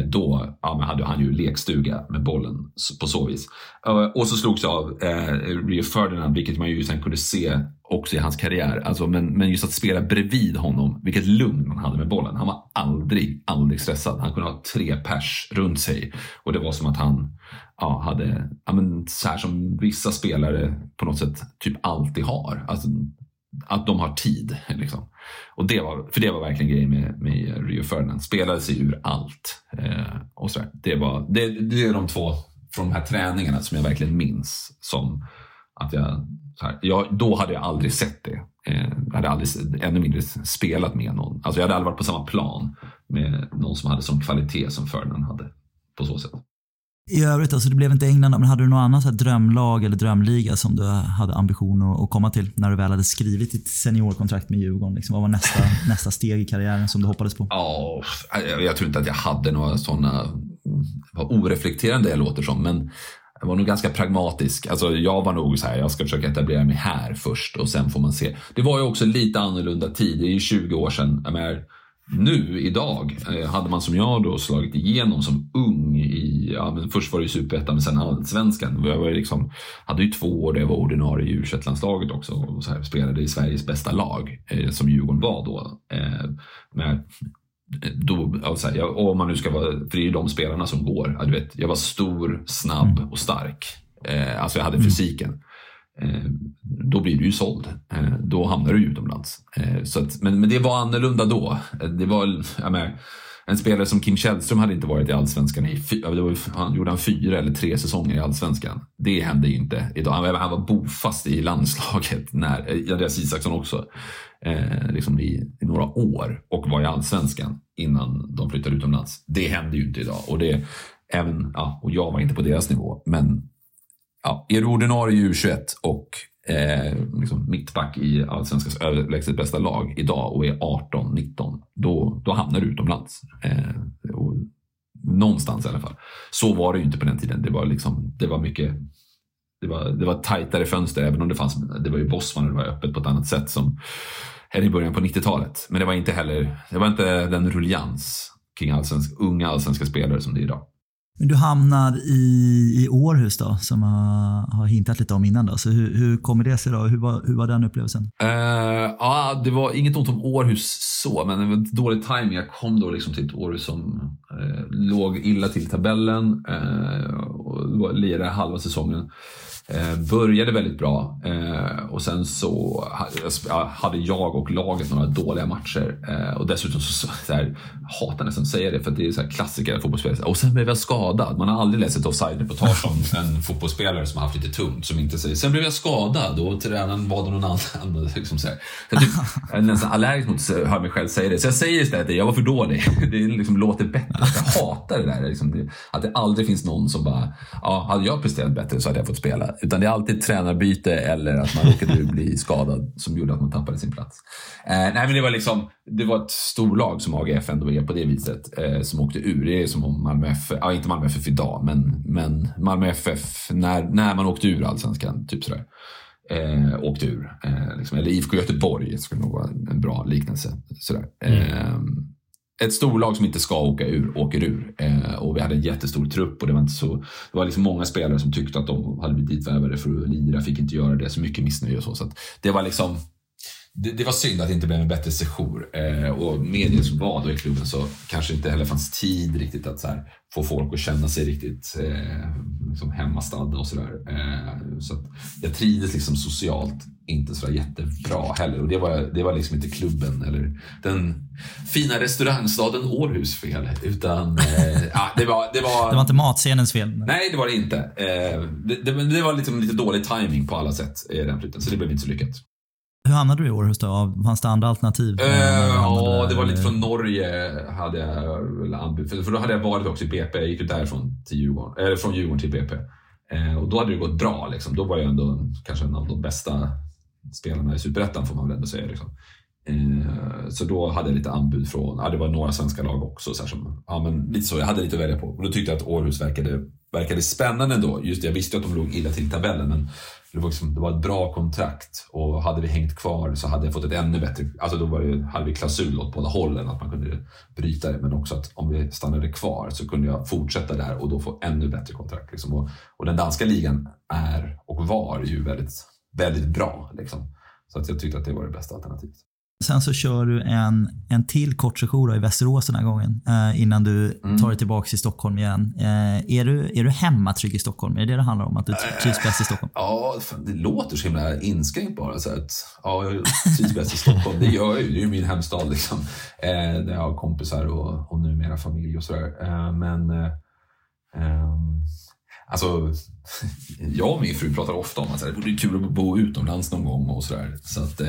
Då hade han ju lekstuga med bollen på så vis. Och så slogs av Rio Ferdinand, vilket man ju sen kunde se också i hans karriär, alltså, men just att spela bredvid honom, vilket lugn han hade med bollen. Han var aldrig stressad. Han kunde ha 3 pers runt sig och det var som att han hade, så här som vissa spelare på något sätt typ alltid har, alltså, att de har tid liksom. Och det var verkligen grejen med Rio Ferdinand, spelade sig ur allt och så där. Det är de två från de här träningarna som jag verkligen minns, som att då hade jag aldrig sett det. Jag hade aldrig, ännu mindre spelat med någon. Alltså jag hade aldrig varit på samma plan med någon som hade sån kvalitet som Ferdinand hade på så sätt. I övrigt, alltså det blev inte England, men hade du någon annan så här drömlag eller drömliga som du hade ambition att komma till när du väl hade skrivit ditt seniorkontrakt med Djurgården? Liksom, vad var nästa steg i karriären som du hoppades på? Ja, jag tror inte att jag hade några sådana oreflekterande, jag låter som, men jag var nog ganska pragmatisk. Alltså jag var nog så här, jag ska försöka etablera mig här först och sen får man se. Det var ju också lite annorlunda tid, det är ju 20 år sedan. Nu, idag, hade man som jag då slagit igenom som ung i, först var det ju Superettan men sen allsvenskan. Jag var ju liksom, hade ju 2 år där jag var ordinarie i U21-landslaget också och så här, spelade i Sveriges bästa lag som Djurgården var då. Då, alltså, om man nu ska vara, för det är ju de spelarna som går, du vet, jag var stor, snabb och stark, alltså jag hade fysiken, då blir du ju såld, då hamnar du utomlands, så att, men det var annorlunda då. Det var en spelare som Kim Källström hade inte varit i allsvenskan han gjorde 4 eller 3 säsonger i allsvenskan. Det hände ju inte idag. Han var bofast i landslaget när Andreas Isaksson också liksom i några år och var i allsvenskan innan de flyttade utomlands. Det hände ju inte idag, och det även, och jag var inte på deras nivå, men är du ordinarie U21 och liksom mittback i allsvenskans överlägset bästa lag idag och är 18-19, då hamnar du utomlands, någonstans i alla fall. Så var det ju inte på den tiden. Det var liksom, det var tajtare fönster, även om det var ju Bosman och det var öppet på ett annat sätt som här i början på 90-talet, men det var inte den ruljans kring unga allsvenska spelare som det är idag. Men du hamnar i Århus då, som har hintat lite om innan då. Så hur kommer det sig då? Hur var den upplevelsen? Det var inget ont om Århus så, men det var dålig timing. Jag kom då liksom till ett Århus som låg illa till tabellen. Och lirade halva säsongen. Började väldigt bra. Och sen så hade jag och laget några dåliga matcher. Och dessutom så här, hatar nästan att säga det, för att det är så här klassiker fotbollsspelare. Och sen blev jag skadad. Man har aldrig läst ett offside-reportage om en fotbollsspelare som har haft lite tungt, som inte säger, sen blev jag skadad och tränaren var det någon annan liksom så här. Så jag är nästan allergisk mot att höra mig själv säga det, så jag säger istället att jag var för dålig. Det liksom låter bättre. Jag hatar det där liksom, att det aldrig finns någon som bara, hade jag presterat bättre så hade jag fått spela. utan det är alltid tränarbyte eller att man råkade bli skadad som gjorde att man tappade sin plats. Nej, men det var liksom, det var ett storlag som AGF ändå är på det viset, som åkte ur. Det är som om Malmö FF, ja, inte Malmö FF idag, men Malmö FF när man åkte ur allsvenskan, typ sådär. Åkte ur liksom. Eller IFK Göteborg skulle nog vara en bra liknelse sådär. Ett storlag som inte ska åka ur åker ur, och vi hade en jättestor trupp och det var inte så, det var liksom många spelare som tyckte att de hade blivit ditvärvade för att lira, fick inte göra det, så mycket missnöje och så att det var liksom det var synd att det inte blev en bättre session, och medier som var då i klubben, så kanske inte heller fanns tid riktigt att så här, få folk att känna sig riktigt liksom hemmastadda och sådär, så att jag trivdes liksom socialt inte så jättebra heller, och det var liksom inte klubben eller den fina restaurangstaden Århus fel, utan ja, det var inte matscenens fel. Nej, det var det inte. Det var liksom lite dålig timing på alla sätt i den flytten, så det blev inte så lyckat. Hur hamnade du i Århus då? Fanns det andra alternativ? Ja, det var lite från Norge hade jag, för då hade jag varit också i BP. Jag gick ut därifrån till Djurgården, från Djurgården till BP. Och då hade det gått bra liksom. Då var jag ändå kanske en av de bästa spelarna i Superettan, får man väl ändå säga liksom. Så då hade jag lite anbud från, ja, det var några svenska lag också så här, som, ja, men lite så, jag hade lite att välja på. Och då tyckte jag att Århus verkade spännande då. Just det, jag visste att de låg illa till tabellen, men det var ett bra kontrakt, och hade vi hängt kvar så hade jag fått ett ännu bättre, alltså då hade vi klausul åt båda hållen att man kunde bryta det, men också att om vi stannade kvar så kunde jag fortsätta där och då få ännu bättre kontrakt liksom. Och den danska ligan är och var ju väldigt, väldigt bra liksom. Så att jag tyckte att det var det bästa alternativet. Sen så kör du en till kort session i Västerås den här gången, innan du tar dig tillbaka till Stockholm igen. Är du hemma trygg i Stockholm? Är det det handlar om, att du trivs bäst i Stockholm? Ja, det låter så himla inskränkt bara. Så att, ja, jag trivs bäst i Stockholm. Det gör jag ju. Det är ju min hemstad liksom. Där jag har kompisar och numera familj och sådär. Alltså, jag och min fru pratar ofta om att det vore kul att bo utomlands någon gång och sådär. Så att...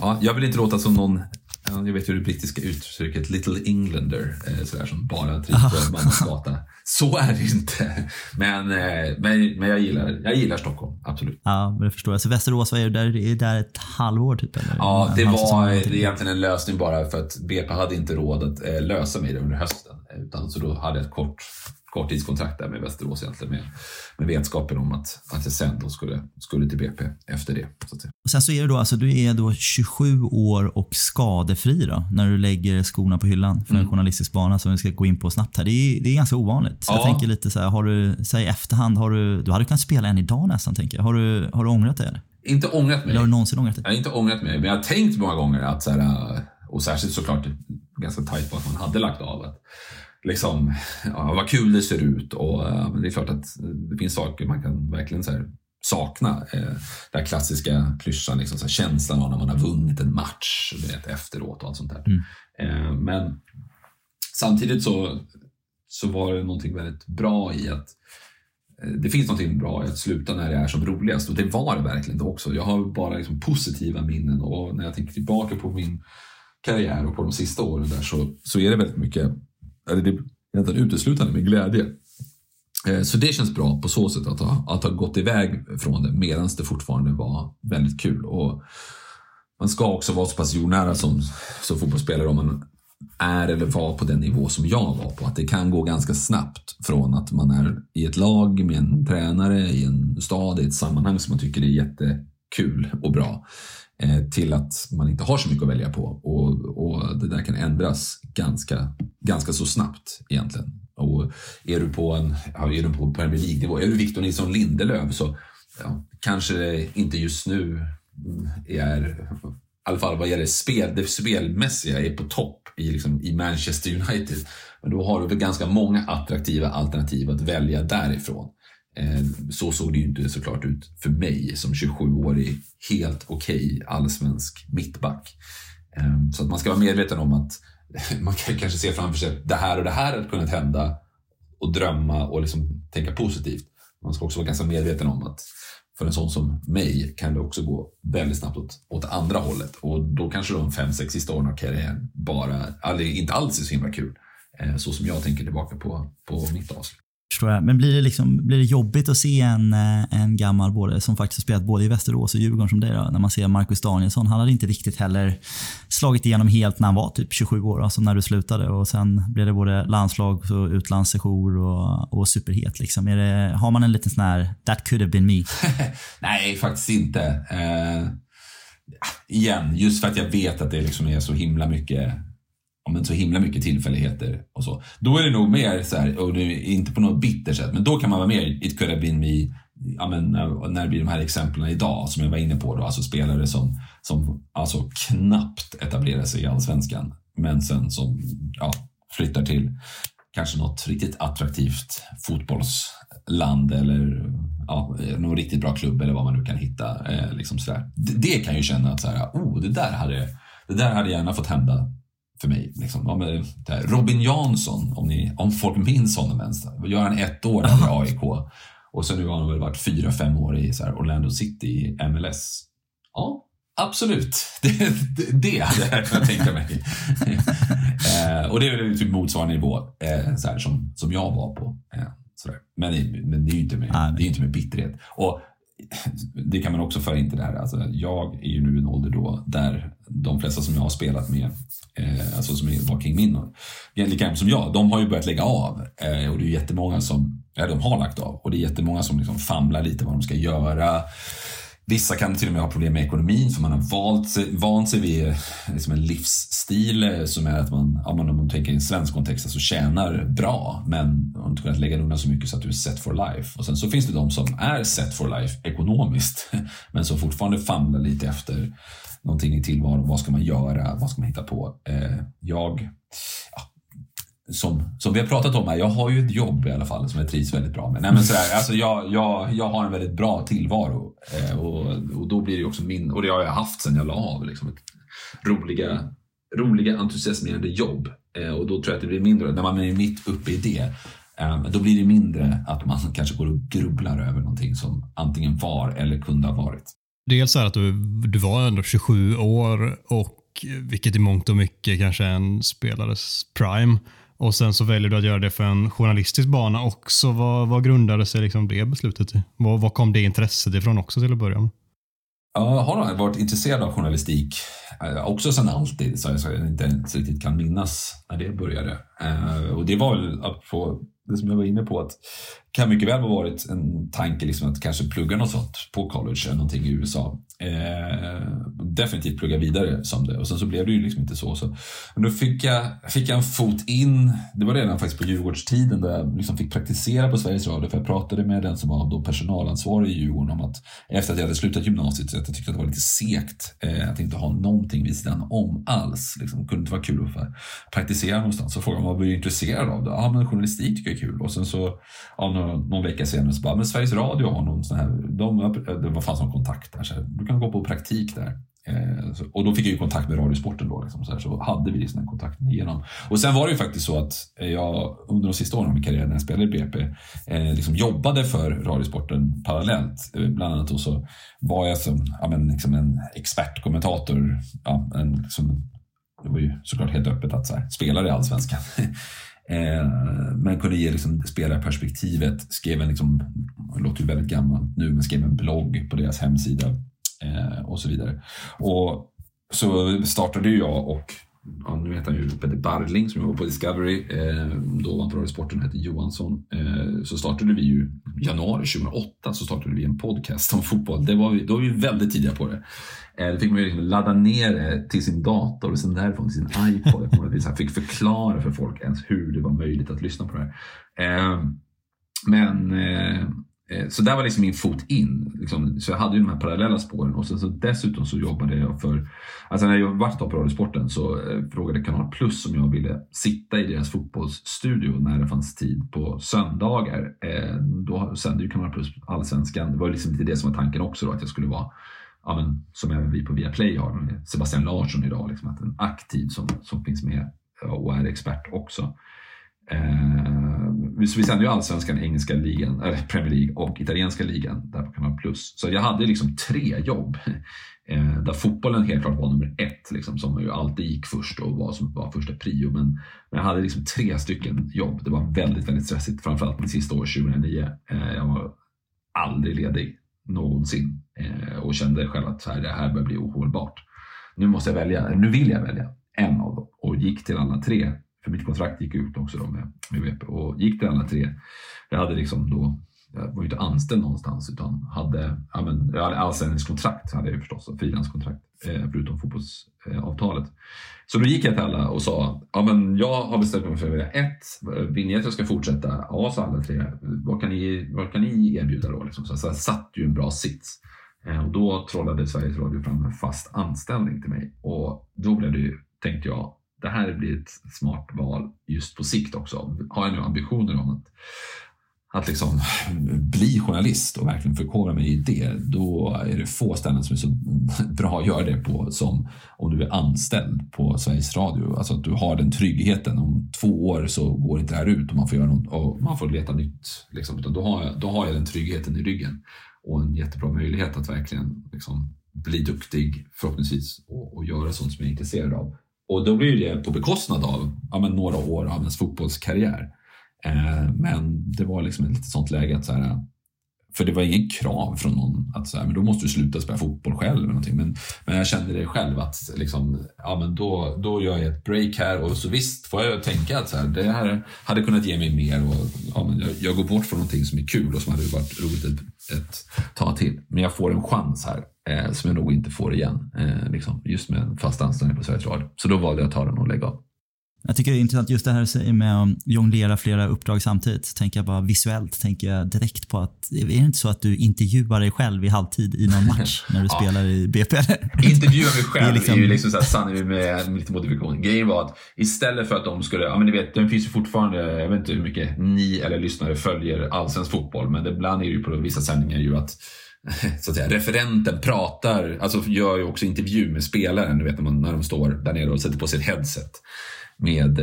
Ja, jag vill inte låta som någon, jag vet ju det brittiska uttrycket Little Englander, sådär, som bara trivs på mannens gata. Så är det inte. Men jag gillar Stockholm, absolut. Ja, men det förstår jag. Så Västerås var ju där ett halvår typ, eller? Ja, det var egentligen en lösning bara för att BP hade inte råd att lösa mig det under hösten, utan så då hade jag ett korttidskontrakt där med Västerås egentligen, med vetskapen om att jag sen då skulle till BP efter det. Så att säga. Och sen så är du då, alltså du är då 27 år och skadefri då, när du lägger skorna på hyllan för en journalistisk bana som vi ska gå in på snabbt här. Det är ganska ovanligt. Ja. Jag tänker lite så här, har du, säg efterhand, du hade kunnat spela än idag nästan, tänker jag. Har du ångrat det eller? Inte ångrat mig. Eller har du någonsin ångrat det? Jag har inte ångrat mig, men jag har tänkt många gånger att så här, och särskilt såklart ganska tajt på att man hade lagt av att liksom, ja, vad kul det ser ut, och men det är klart att det finns saker man kan verkligen så här sakna, den klassiska klyschan liksom, så här, känslan av när man har vunnit en match efteråt och allt sånt där. Men samtidigt så var det någonting väldigt bra i att det finns någonting bra i att sluta när det är som roligast, och det var det verkligen också. Jag har bara liksom positiva minnen, och när jag tänker tillbaka på min karriär och på de sista åren där, så är det väldigt mycket, eller det är egentligen uteslutande med glädje. Så det känns bra på så sätt att ha gått iväg från det medan det fortfarande var väldigt kul. Och man ska också vara så pass jordnära som fotbollsspelare, om man är eller var på den nivå som jag var på, att det kan gå ganska snabbt från att man är i ett lag med en tränare, i en stad, i ett sammanhang som man tycker är jättekul och bra, till att man inte har så mycket att välja på, och det där kan ändras ganska så snabbt egentligen. Och är du på Premier League-nivå, är du Victor Nilsson Lindelöf, så ja, kanske inte just nu är, i alla fall vad gäller spel, det spelmässiga är på topp i Manchester United, men då har du ganska många attraktiva alternativ att välja därifrån. Så såg det ju inte såklart ut för mig som 27-årig helt okej allsvensk mittback. Så att man ska vara medveten om att man kan kanske se framför sig att det här hade kunnat hända, och drömma och liksom tänka positivt. Man ska också vara ganska medveten om att för en sån som mig kan det också gå väldigt snabbt åt andra hållet, och då kanske de 5-6 sista åren av karriären bara, inte alls är så himla kul, så som jag tänker tillbaka på mitt avslut. Förstår jag. Men blir det jobbigt att se en gammal både, som faktiskt spelat både i Västerås och Djurgården som dig då, när man ser Marcus Danielsson? Han hade inte riktigt heller slagit igenom helt när han var typ 27 år, alltså när du slutade, och sen blev det både landslag och utlandssejour och superhet liksom. Har man en liten sån här that could have been me? Nej, faktiskt inte. Igen, just för att jag vet att det liksom är så himla mycket, men så himla mycket tillfälligheter och så. Då är det nog mer så här, och det är inte på något bitter sätt, men då kan man vara mer it could have been me, ja, men när det blir de här exemplen idag som jag var inne på då, alltså spelare som alltså knappt etablerar sig i allsvenskan, men sen som ja, flyttar till kanske något riktigt attraktivt fotbollsland eller ja, någon riktigt bra klubb eller vad man nu kan hitta liksom så där. Det kan ju känna att så här, oh, det där hade gärna fått hända för mig liksom. Robin Jansson, om folk minns honom ens. Gör han 1 år i AIK och sen nu har han väl varit 4-5 år i så här Orlando City i MLS. Ja, absolut. Det hade jag tänkt mig. Och det är typ motsvarande nivå så här, som jag var på. Så där. Men det är ju inte med bitterhet. Och det kan man också föra in till det här. Alltså, jag är ju nu en ålder då där de flesta som jag har spelat med alltså som var kring min år, lika som jag, de har ju börjat lägga av och det är jättemånga som de har lagt av, och det är jättemånga som liksom famlar lite vad de ska göra. Vissa kan till och med ha problem med ekonomin för man har vant sig vid liksom en livsstil som är att man, om man tänker i en svensk kontext, så alltså tjänar bra, men man har inte kunnat lägga undan så mycket så att du är set for life. Och sen så finns det de som är set for life ekonomiskt, men som fortfarande famlar lite efter någonting i tillvaron. Vad ska man göra? Vad ska man hitta på? Som vi har pratat om här, jag har ju ett jobb i alla fall som jag trivs väldigt bra med. Nej, men sådär, alltså jag har en väldigt bra tillvaro och då blir det också min, och det har jag haft sen jag la av liksom, roliga entusiasmerande jobb och då tror jag att det blir mindre, när man är mitt uppe i det då blir det mindre att man kanske går och grubblar över någonting som antingen var eller kunde ha varit. Dels är att du var ändå 27 år och vilket i mångt och mycket kanske är en spelares prime. Och sen så väljer du att göra det för en journalistisk bana också. Vad grundade sig liksom det beslutet i? Vad kom det intresset ifrån också till att börja med? Jag har varit intresserad av journalistik också sedan alltid, så jag inte ens riktigt kan minnas när det började. Och det var väl det som jag var inne på, att kan mycket väl ha varit en tanke liksom att kanske plugga något sånt på college eller någonting i USA. Definitivt plugga vidare som det. Och sen så blev det ju liksom inte så. Men då fick jag en fot in. Det var redan faktiskt på Djurgårdstiden där jag liksom fick praktisera på Sveriges Radio, för jag pratade med den som var då personalansvarig i Djurgården om att efter att jag hade slutat gymnasiet så att jag tyckte att det var lite segt att inte ha någonting vid sidan om alls. Liksom, kunde inte vara kul att praktisera någonstans. Så frågade man vad blir du intresserad av? Ja, men journalistik tycker jag är kul. Och sen så av någon vecka senare så bara, men Sveriges Radio har någon sån här, det var fanns någon kontakt där, så här, du kan gå på praktik där. Och då fick jag ju kontakt med Radiosporten då liksom, så hade vi sån här kontakten igenom. Och sen var det ju faktiskt så att jag under de sista åren av min karriär när jag spelade i BP liksom jobbade för Radiosporten parallellt. Bland annat då så var jag som liksom en expertkommentator, det var ju såklart helt öppet att så här, spelare i allsvenskan. Men kunde ge liksom spelarperspektivet, skrev en liksom, låter ju väldigt gammalt nu, men skrev en blogg på deras hemsida och så vidare. Och så startade jag och nu heter han ju Peter Barling som var på Discovery, då var han på Radiosporten och hette Johansson, så startade vi ju januari 2008 så startade vi en podcast om fotboll. Då var vi väldigt tidiga på det. Då fick man ju liksom ladda ner det till sin dator och sen därifrån till sin iPod. Jag fick förklara för folk ens hur det var möjligt att lyssna på det här. Så där var liksom min fot in. Liksom, så jag hade ju de här parallella spåren. Och sen så dessutom så jobbade jag för... Alltså när jag var på Radiosporten så frågade Kanal Plus om jag ville sitta i deras fotbollsstudio när det fanns tid på söndagar. Då sände ju Kanal Plus allsvenskan. Det var liksom lite det som var tanken också då, att jag skulle vara... Ja, men, som även vi på Viaplay har. Sebastian Larsson idag, liksom, att en aktiv som finns med och är expert också. Så vi sänder ju allsvenskan, engelska ligan, Premier League och italienska ligan där på Kanal Plus. Så jag hade liksom 3 jobb där fotbollen helt klart var nummer 1 liksom, som ju alltid gick först och var som var första prio, men jag hade liksom 3 stycken jobb. Det var väldigt, väldigt stressigt, framförallt det sista året 2009. Jag var aldrig ledig någonsin och kände själv att det här börjar bli ohållbart. Nu måste jag välja, nu vill jag välja en av dem och gick till alla 3. För mitt kontrakt gick ut också då med VP och gick till alla 3. Jag hade liksom då, jag var ju inte anställd någonstans utan hade, ja men, jag hade allsvenskkontrakt hade jag ju förstås, frilanskontrakt förutom fotbollsavtalet. Så då gick jag till alla och sa, ja men jag har bestämt mig för att 1, vill ni att jag ska fortsätta? Ja, sa alla 3. Vad kan ni erbjuda då? Liksom. Så jag satt ju en bra sits. Och då trollade Sveriges Radio fram en fast anställning till mig. Och då blev det ju, tänkte jag, det här blir ett smart val just på sikt också. Har jag nu ambitioner om att liksom bli journalist och verkligen förkovra mig i det, då är det få ställen som är så bra att göra det på som om du är anställd på Sveriges Radio. Alltså att du har den tryggheten. Om 2 år så går inte det här ut och man får göra något och man får leta nytt. Liksom. Utan då har jag den tryggheten i ryggen och en jättebra möjlighet att verkligen liksom bli duktig förhoppningsvis och göra sånt som jag är intresserad av. Och då blir det på bekostnad av några år av ens fotbollskarriär. Men det var liksom ett lite sånt läge att så här, för det var ingen krav från någon att så här, men då måste du sluta spela fotboll själv eller någonting. Men jag kände det själv att liksom, då gör jag ett break här och så visst får jag tänka att så här, det här hade kunnat ge mig mer och jag går bort från någonting som är kul och som hade varit roligt att ta till. Men jag får en chans här som jag nog inte får igen liksom, just med en fast anställning på Sveriges Radio. Så då valde jag att ta den och lägga av. Jag tycker det är intressant just det här du säger med att jonglera flera uppdrag samtidigt. Tänker jag bara visuellt, tänker jag direkt på att är det inte så att du intervjuar dig själv i halvtid i någon match när du spelar i BP? Intervjuar mig själv är ju liksom såhär sanning med lite motivation. Grejen var att istället för att de skulle, ja men ni vet, den finns ju fortfarande, jag vet inte hur mycket ni eller lyssnare följer allsvensk fotboll, men ibland är det ju på vissa sändningar ju att så att säga, referenten pratar, alltså gör ju också intervju med spelaren, du vet när de står där nere och sätter på sitt headset med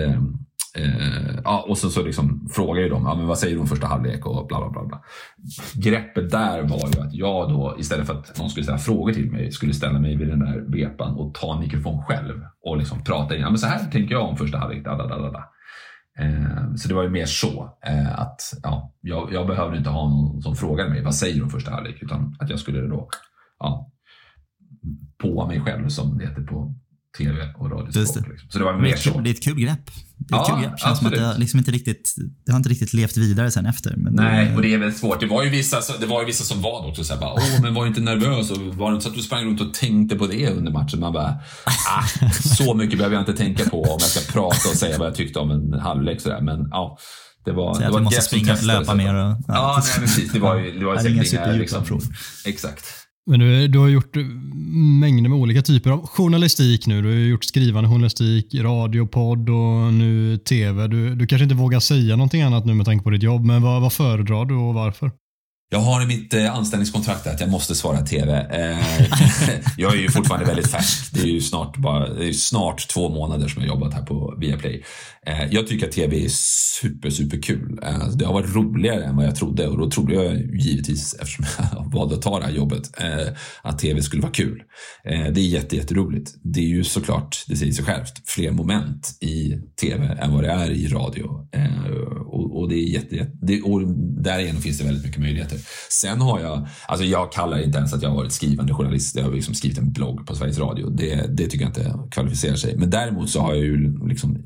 och så liksom frågar ju de, men vad säger de första halvlek och bla bla bla bla. Greppet där var ju att jag då istället för att någon skulle ställa frågor till mig skulle ställa mig vid den där vepan och ta en mikrofon själv och liksom prata in, men så här tänker jag om första halvlek så det var ju mer så att jag behövde inte ha någon som frågade mig vad säger de första halvlek, utan att jag skulle då på mig själv som det heter på TV och radiospråk. Liksom. Så det var mer så. Det är ett kul grepp. Det känns som att det liksom inte riktigt, det har inte riktigt levt vidare sen efter. Men nej, och det är väl svårt. Det var ju vissa som var också såhär, men var inte nervös och var det inte så att du sprang runt och tänkte på det under matchen? Man bara, så mycket behöver jag inte tänka på om jag ska prata och säga vad jag tyckte om en halvlek sådär, men ja. Det var måste springa och löpa mer och nej, precis. Det var säkert liksom. Exakt. Men du har gjort mängder med olika typer av journalistik nu. Du har gjort skrivande journalistik, radiopodd och nu tv. Du kanske inte vågar säga någonting annat nu med tanke på ditt jobb, men vad föredrar du och varför? Jag har i mitt anställningskontrakt att jag måste svara tv. Jag är ju fortfarande väldigt färsk. Det är ju snart 2 månader som jag jobbat här på Viaplay. Jag tycker att tv är super, super kul. Det har varit roligare än vad jag trodde. Och då trodde jag givetvis, eftersom jag valde att ta det här jobbet, att tv skulle vara kul. Det är jätteroligt. Det är ju såklart, det säger sig självt, fler moment i tv än vad det är i radio. Och det är och därigenom finns det väldigt mycket möjligheter. Sen har jag, alltså jag kallar inte ens att jag har varit skrivande journalist. Jag har liksom skrivit en blogg på Sveriges Radio. Det tycker jag inte kvalificerar sig. Men däremot så har jag ju liksom,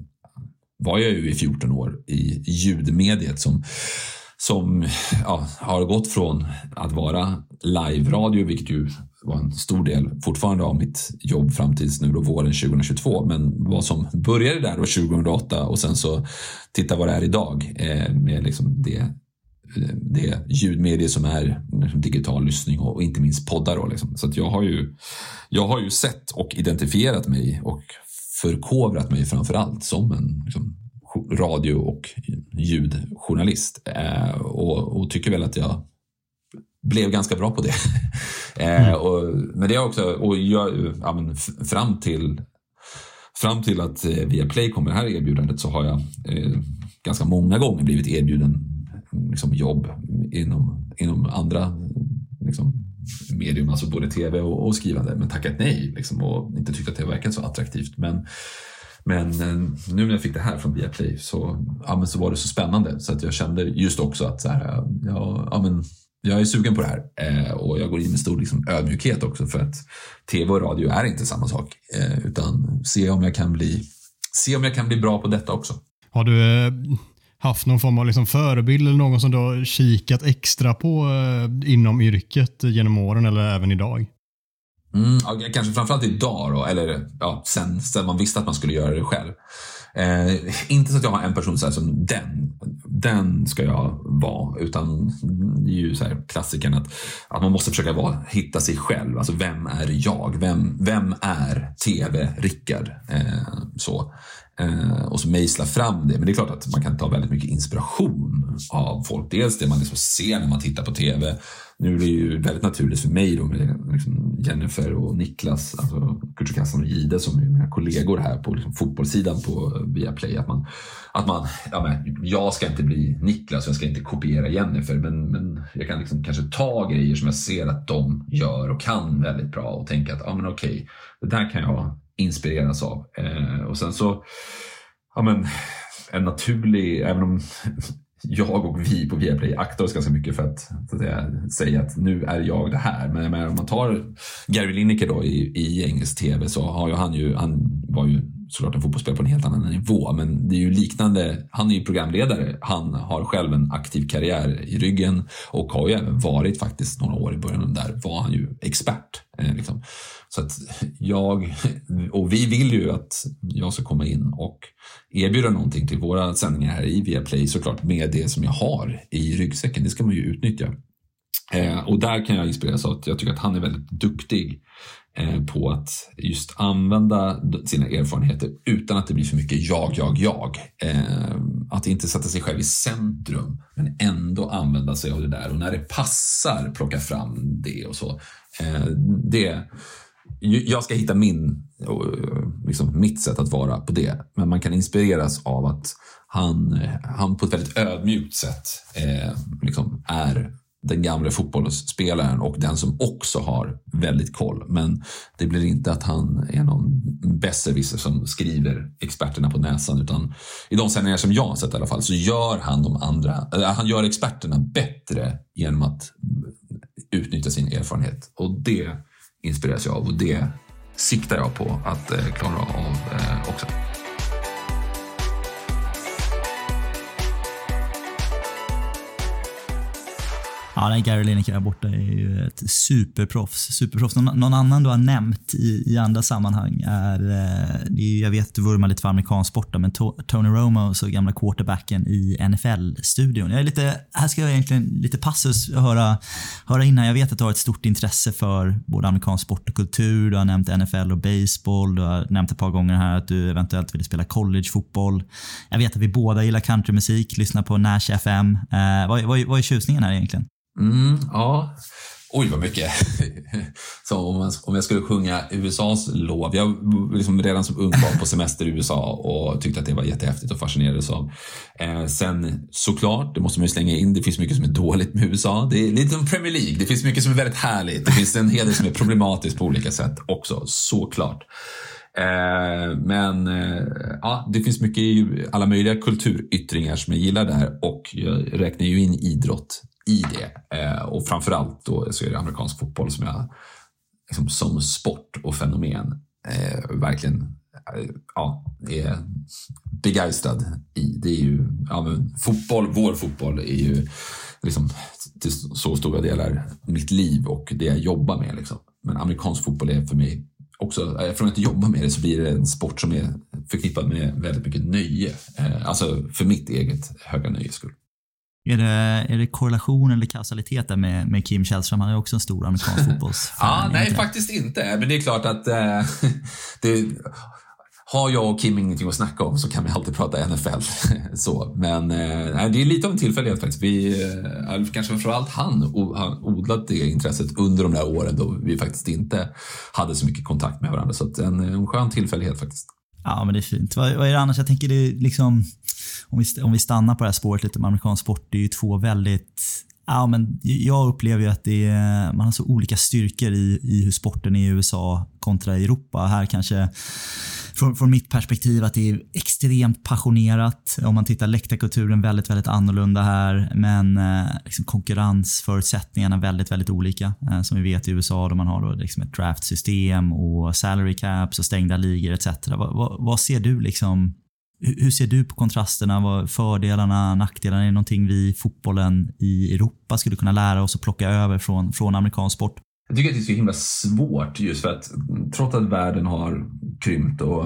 var jag ju i 14 år i ljudmediet som har gått från att vara live-radio, vilket ju var en stor del fortfarande av mitt jobb fram tills nu då våren 2022, men vad som började där då 2008 och sen så titta vad det är idag med liksom det ljudmedier som är digital lyssning och inte minst poddar då liksom. Så att jag har ju sett och identifierat mig och förkovrat mig framförallt som en liksom, radio- och ljudjournalist och tycker väl att jag blev ganska bra på det. Men det är också fram till att Viaplay kom med det här erbjudandet så har jag ganska många gånger blivit erbjuden liksom, jobb inom andra liksom, medium, alltså både tv och skrivande, men tackat nej liksom, och inte tyckte att det verkade så attraktivt. Men nu när jag fick det här från Viaplay så, ja, men så var det så spännande, så att jag kände just också att så här, ja, men jag är sugen på det här, och jag går in med stor liksom, ödmjukhet också, för att tv och radio är inte samma sak, utan se om jag kan bli bra på detta också. Har du haft någon form av liksom förebild eller någon som du har kikat extra på inom yrket genom åren eller även idag? Ja, kanske framförallt idag då, eller ja, sen man visste att man skulle göra det själv. Inte så att jag har en person så här som den ska jag vara, utan det är ju så här klassiken att man måste försöka hitta sig själv. Alltså vem är jag? Vem är TV Rickard? Och så mejsla fram det. Men det är klart att man kan ta väldigt mycket inspiration av folk. Dels det man liksom ser när man tittar på tv. Nu är det ju väldigt naturligt för mig då, med liksom Jennifer och Niklas, alltså Kurt Kassan och Gide, som är mina kollegor här på liksom fotbollssidan på Viaplay, att man jag ska inte bli Niklas, jag ska inte kopiera Jennifer, men jag kan liksom kanske ta grejer som jag ser att de gör och kan väldigt bra och tänka att okej, det där kan jag inspireras av. Och sen så en naturlig, även om jag och vi på Viaplay aktar oss ganska mycket för att säga att nu är jag det här, men om man tar Gary Lineker då i engelsk tv, så har han var ju såklart en fotbollsspelare på en helt annan nivå, men det är ju liknande, han är ju programledare, han har själv en aktiv karriär i ryggen och har ju även varit faktiskt några år i början där var han ju expert liksom. Så att vi vill ju att jag ska komma in och erbjuda någonting till våra sändningar här i Viaplay, såklart med det som jag har i ryggsäcken, det ska man ju utnyttja. Och där kan jag inspireras av att jag tycker att han är väldigt duktig på att just använda sina erfarenheter utan att det blir för mycket jag. Att inte sätta sig själv i centrum, men ändå använda sig av det där. Och när det passar, plocka fram det och så. Jag ska hitta liksom mitt sätt att vara på det. Men man kan inspireras av att han på ett väldigt ödmjukt sätt liksom är den gamla fotbollsspelaren och den som också har väldigt koll, men det blir inte att han är någon besserwisser som skriver experterna på näsan, utan i de sändningar som jag har sett i alla fall så gör han de andra, han gör experterna bättre genom att utnyttja sin erfarenhet, och det inspireras jag av och det siktar jag på att klara av också. Ja, den Gary Lineker där borta är ju ett superproffs. Någon annan du har nämnt i andra sammanhang är, jag vet du vurmar lite för amerikansk sport då, men Tony Romo, så gamla quarterbacken i NFL-studion. Här ska jag egentligen lite passus höra innan. Jag vet att du har ett stort intresse för både amerikansk sport och kultur. Du har nämnt NFL och baseball. Du har nämnt ett par gånger här att du eventuellt vill spela collegefotboll. Jag vet att vi båda gillar countrymusik, lyssnar på Nash FM. Vad är tjusningen här egentligen? Ja, oj vad mycket. Så om jag skulle sjunga USAs lov, jag liksom redan som ung var på semester i USA och tyckte att det var jättehäftigt och fascinerades av. Sen såklart, det måste man ju slänga in, det finns mycket som är dåligt med USA, det är lite som Premier League, det finns mycket som är väldigt härligt, det finns en hel del som är problematiskt på olika sätt också, såklart. Men ja, det finns mycket, alla möjliga kulturyttringar som jag gillar där, och jag räknar ju in idrott i det, och framförallt då så är det amerikansk fotboll som jag liksom, som sport och fenomen verkligen är begeistrad i. Det är ju vår fotboll är ju liksom till så stora delar mitt liv och det jag jobbar med liksom. Men amerikansk fotboll är för mig också, eftersom jag inte jobbar med det så blir det en sport som är förknippad med väldigt mycket nöje, alltså för mitt eget höga nöjes skull. Är det korrelation eller kausalitet där med Kim Källström? Han är också en stor amerikansk fotbolls. Nej, faktiskt inte. Men det är klart att har jag och Kim ingenting att snacka om så kan vi alltid prata NFL. Så, men det är lite av en tillfällighet faktiskt. Kanske framförallt han har odlat det intresset under de där åren då vi faktiskt inte hade så mycket kontakt med varandra. Så att en skön tillfällighet faktiskt. Ja, men det är fint. Vad är det annars? Jag tänker det är liksom, om vi stannar på det här spåret lite med amerikansk sport, det är ju två väldigt... Ja, men jag upplever ju att man har så olika styrkor i hur sporten är i USA kontra Europa. Här kanske från mitt perspektiv att det är extremt passionerat. Om man tittar läktarkulturen väldigt, väldigt annorlunda här. Men liksom konkurrensförutsättningarna är väldigt, väldigt olika. Som vi vet i USA då man har då liksom ett draftsystem och salary caps och stängda ligor etc. Vad ser du liksom... Hur ser du på kontrasterna? Vad fördelarna, nackdelarna? Är det någonting vi i fotbollen i Europa skulle kunna lära oss och plocka över från amerikansk sport? Jag tycker att det är så himla svårt just för att trots att världen har krympt och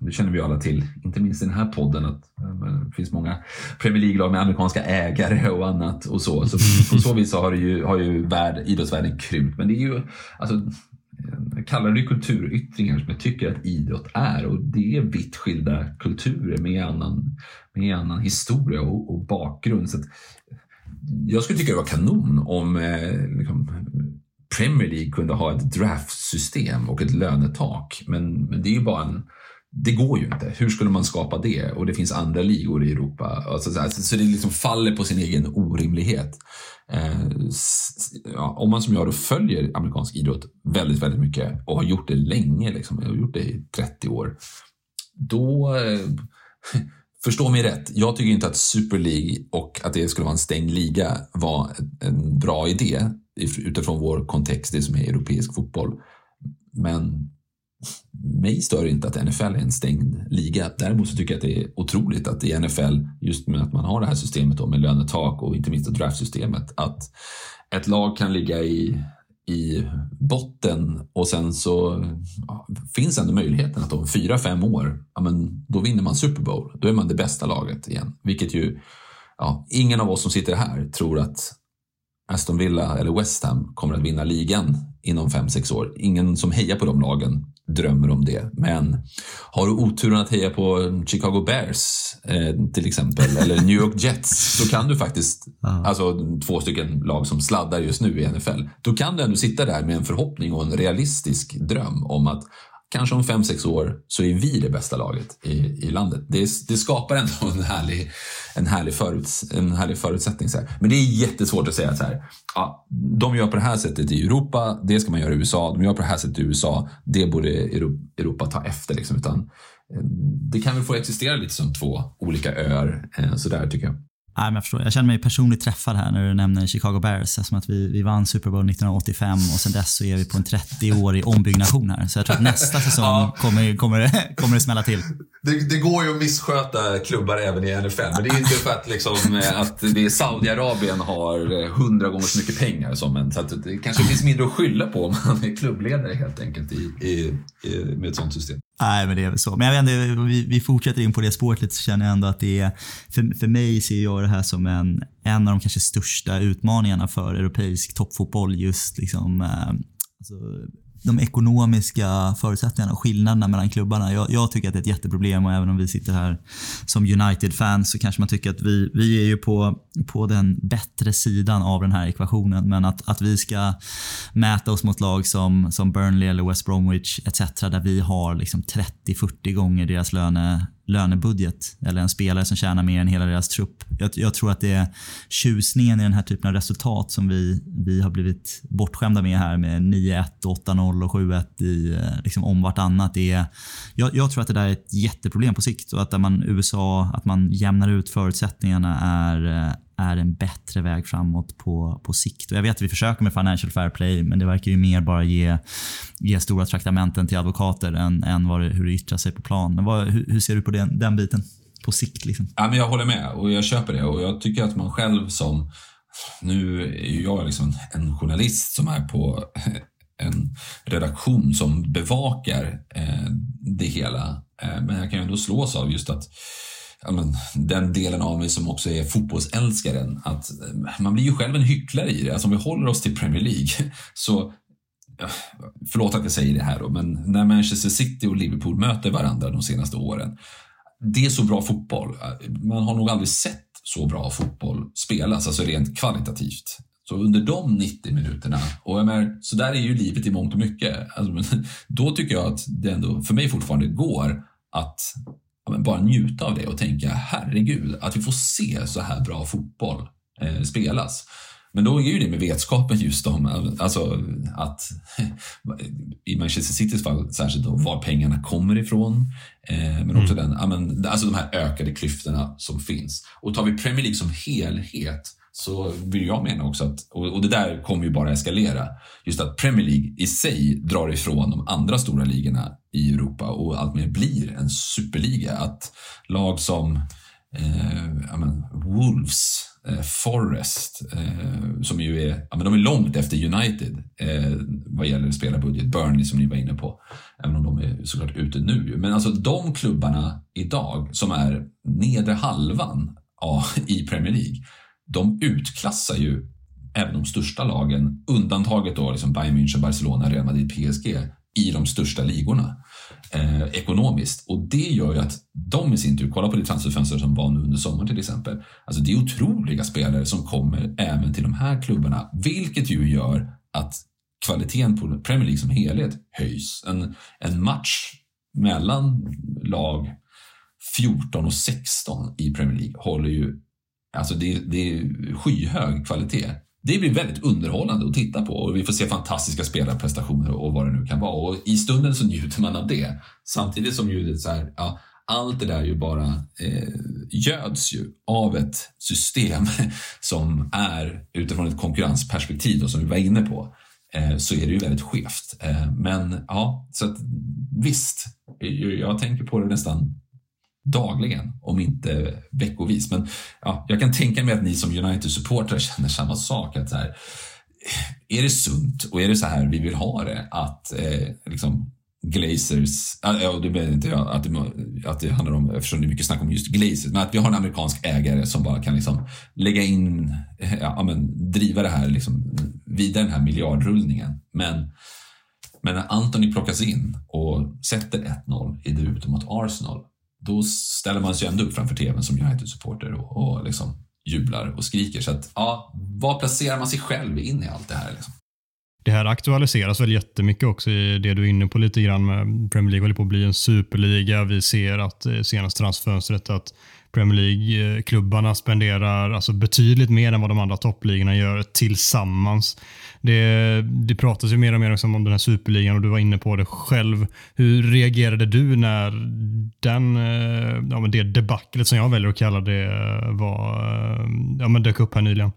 det känner vi alla till, inte minst i den här podden, att det finns många Premier League-lag med amerikanska ägare och annat och så på så vis har ju idrottsvärlden krympt, men det är ju alltså... Jag kallar det kulturyttringar som jag tycker att idrott är, och det är vitt skilda kulturer med annan historia och bakgrund. Så att jag skulle tycka det var kanon om Premier League kunde ha ett draftsystem och ett lönetak, men det är ju bara det går ju inte. Hur skulle man skapa det? Och det finns andra ligor i Europa. Så det liksom faller på sin egen orimlighet. Om man som jag då följer amerikansk idrott väldigt, väldigt mycket och har gjort det länge, liksom, jag har gjort det i 30 år, då... Förstå mig rätt, jag tycker inte att Super League och att det skulle vara en stängd liga var en bra idé utifrån vår kontext, det som är europeisk fotboll. Men... mig stör inte att NFL är en stängd liga. Däremot så tycker jag att det är otroligt att i NFL, just med att man har det här systemet då, med lönetak och inte minst draftsystemet, att ett lag kan ligga i botten och sen så finns ändå möjligheten att om 4-5 år, då vinner man Super Bowl. Då är man det bästa laget igen. Vilket ju ingen av oss som sitter här tror att Aston Villa eller West Ham kommer att vinna ligan inom 5-6 år. Ingen som hejar på de lagen drömmer om det, men har du oturen att heja på Chicago Bears till exempel, eller New York Jets, så kan du faktiskt två stycken lag som sladdar just nu i NFL, då kan du ändå sitta där med en förhoppning och en realistisk dröm om att kanske om 5-6 år så är vi det bästa laget i landet. Det skapar ändå en härlig förutsättning. Så här. Men det är jättesvårt att säga så här. Ja, de gör på det här sättet i Europa, det ska man göra i USA. De gör på det här sättet i USA, det borde Europa ta efter. Liksom. Utan, det kan väl få existera lite som två olika öar, så där tycker jag. Nej, men jag känner mig personligt träffad här när du nämner Chicago Bears, eftersom att vi vann Super Bowl 1985 och sen dess så är vi på en 30-årig ombyggnation här. Så jag tror att nästa säsong kommer det smälla till. Det går ju att missköta klubbar även i NFL, men det är inte för att, att det är Saudiarabien har 100 gånger så mycket pengar som en, så att det kanske finns mindre att skylla på om man är klubbledare helt enkelt med ett sånt system. Nej, men det är väl så. Men jag vet inte, vi fortsätter in på det spåret lite, så känner jag ändå att det är, för mig ser jag det här som en av de kanske största utmaningarna för europeisk toppfotboll, just liksom de ekonomiska förutsättningarna och skillnaderna mellan klubbarna. Jag tycker att det är ett jätteproblem, och även om vi sitter här som United-fans så kanske man tycker att vi är ju på den bättre sidan av den här ekvationen, men att vi ska mäta oss mot lag som Burnley eller West Bromwich etc, där vi har liksom 30-40 gånger deras lönebudget, eller en spelare som tjänar mer än hela deras trupp. Jag tror att det är tjusningen i den här typen av resultat som vi har blivit bortskämda med här, med 9-1, 8-0 och 7-1 i liksom om vartannat. Jag tror att det där är ett jätteproblem på sikt, och att man jämnar ut förutsättningarna är en bättre väg framåt på sikt. Och jag vet att vi försöker med financial fair play, men det verkar ju mer bara ge stora traktamenten till advokater än hur det yttrar sig på plan. Men hur ser du på den biten på sikt? Liksom? Ja, men jag håller med och jag köper det, och jag tycker att man själv som... Nu är jag liksom en journalist som är på en redaktion som bevakar det hela, men jag kan ju ändå slås av just att den delen av mig som också är fotbollsälskaren, att man blir ju själv en hycklare i det. Alltså om vi håller oss till Premier League, så förlåt att jag säger det här då, men när Manchester City och Liverpool möter varandra de senaste åren, det är så bra fotboll. Man har nog aldrig sett så bra fotboll spelas, alltså rent kvalitativt, Så under de 90 minuterna, och jag menar, så där är ju livet i mångt och mycket. Alltså, då tycker jag att det ändå, för mig fortfarande går att bara njuta av det och tänka, herregud, att vi får se så här bra fotboll spelas. Men då är ju det med vetskapen just om, alltså att i Manchester Citys fall särskilt då, var pengarna kommer ifrån, men också den, alltså de här ökade klyftorna som finns. Och tar vi Premier League som helhet, så vill jag mena också att, och det där kommer ju bara eskalera, just att Premier League i sig drar ifrån de andra stora ligorna i Europa och allt mer blir en superliga. Att lag som Wolves, Forest, som ju är, ja, men de är långt efter United vad gäller spelarbudget, Burnley som ni var inne på, även om de är såklart ute nu, men alltså de klubbarna idag som är nedre halvan i Premier League, de utklassar ju även de största lagen, undantaget då liksom Bayern München, Barcelona, Real Madrid, PSG i de största ligorna ekonomiskt. Och det gör ju att de i sin tur, kolla på det transferfönster som var nu under sommaren till exempel, alltså det är otroliga spelare som kommer även till de här klubbarna, vilket ju gör att kvaliteten på Premier League som helhet höjs. En match mellan lag 14 och 16 i Premier League håller ju, alltså det är skyhög kvalitet. Det blir väldigt underhållande att titta på, och vi får se fantastiska spelarprestationer och vad det nu kan vara. Och i stunden så njuter man av det. Samtidigt som ljudet så här, ja, allt det där ju bara göds ju av ett system som är utifrån ett konkurrensperspektiv då, som vi var inne på, så är det ju väldigt skevt. Men ja, så att, visst, jag tänker på det nästan dagligen, om inte veckovis. Men ja, jag kan tänka mig att ni som United-supportrar känner samma sak. Att så här, är det sunt och är det så här vi vill ha det? Att liksom Glazers... Ja, det menar inte jag att det handlar om, eftersom det är mycket snack om just Glazers. Men att vi har en amerikansk ägare som bara kan liksom lägga in... Ja, men driva det här liksom vidare, den här miljardrullningen. Men när Antony plockas in och sätter 1-0 i debuten mot Arsenal, då ställer man sig ändå upp framför tvn som United-supporter och liksom jublar och skriker. Så att, ja, vad placerar man sig själv in i allt det här? Liksom? Det här aktualiseras väl jättemycket också i det du är inne på lite grann med Premier League håller på att bli en superliga. Vi ser att senast transfönstret att Premier League-klubbarna spenderar alltså betydligt mer än vad de andra toppligorna gör tillsammans. Det pratas ju mer och mer också om den här superligan, och du var inne på det själv. Hur reagerade du när det debaclet, som jag väljer att kalla det, dök upp här nyligen?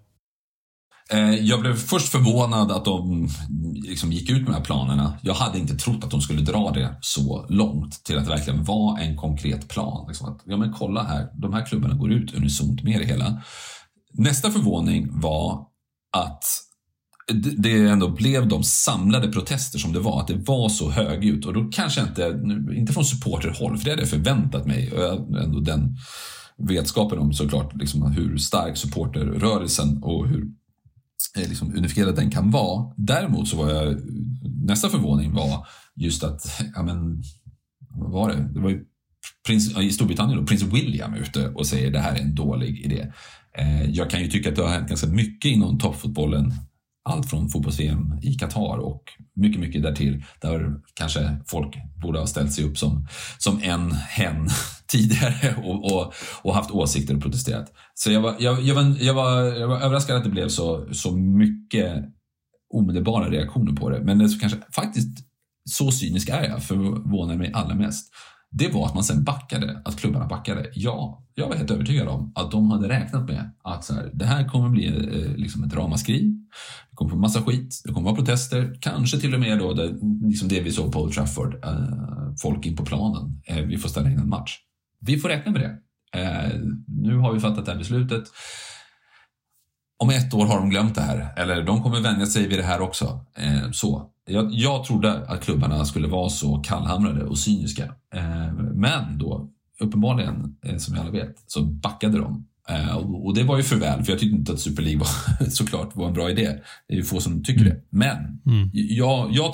Jag blev först förvånad att de liksom gick ut med de här planerna. Jag hade inte trott att de skulle dra det så långt till att det verkligen var en konkret plan. Liksom att, ja men kolla här, de här klubbarna går ut unisont med det hela. Nästa förvåning var att det ändå blev de samlade protester som det var, att det var så högljutt. Och då kanske inte från supporterhåll, för det hade jag förväntat mig. Och ändå den vetskapen om såklart liksom hur stark supporterrörelsen och hur liksom unifierad den kan vara. Däremot så var jag, nästa förvåning var just att, ja men vad var det? Det var ju i Storbritannien då, prins William ute och säger det här är en dålig idé. Jag kan ju tycka att det har hänt ganska mycket inom toppfotbollen, allt från fotbolls-VM i Qatar och mycket, mycket därtill, där kanske folk borde ha ställt sig upp som en hen tidigare och haft åsikter och protesterat. Så jag var överraskad att det blev så mycket omedelbara reaktioner på det. Men det som kanske faktiskt, så cynisk är jag, förvånade mig allra mest, det var att man sen backade, att klubbarna backade. Ja, jag var helt övertygad om att de hade räknat med att så här, det här kommer bli liksom ett ramaskri. Det kommer få massa skit, det kommer vara protester, kanske till och med då liksom det vi såg på Old Trafford, folk in på planen, vi får ställa in en match. Vi får räkna med det. Nu har vi fattat det här beslutet. Om 1 år har de glömt det här, eller de kommer vänja sig vid det här också. Så jag trodde att klubbarna skulle vara så kallhamrade och cyniska. Men då, uppenbarligen, som vi alla vet, så backade de. Och det var ju för väl, för jag tyckte inte att Super League var, såklart var en bra idé. Det är ju få som tycker det. Men jag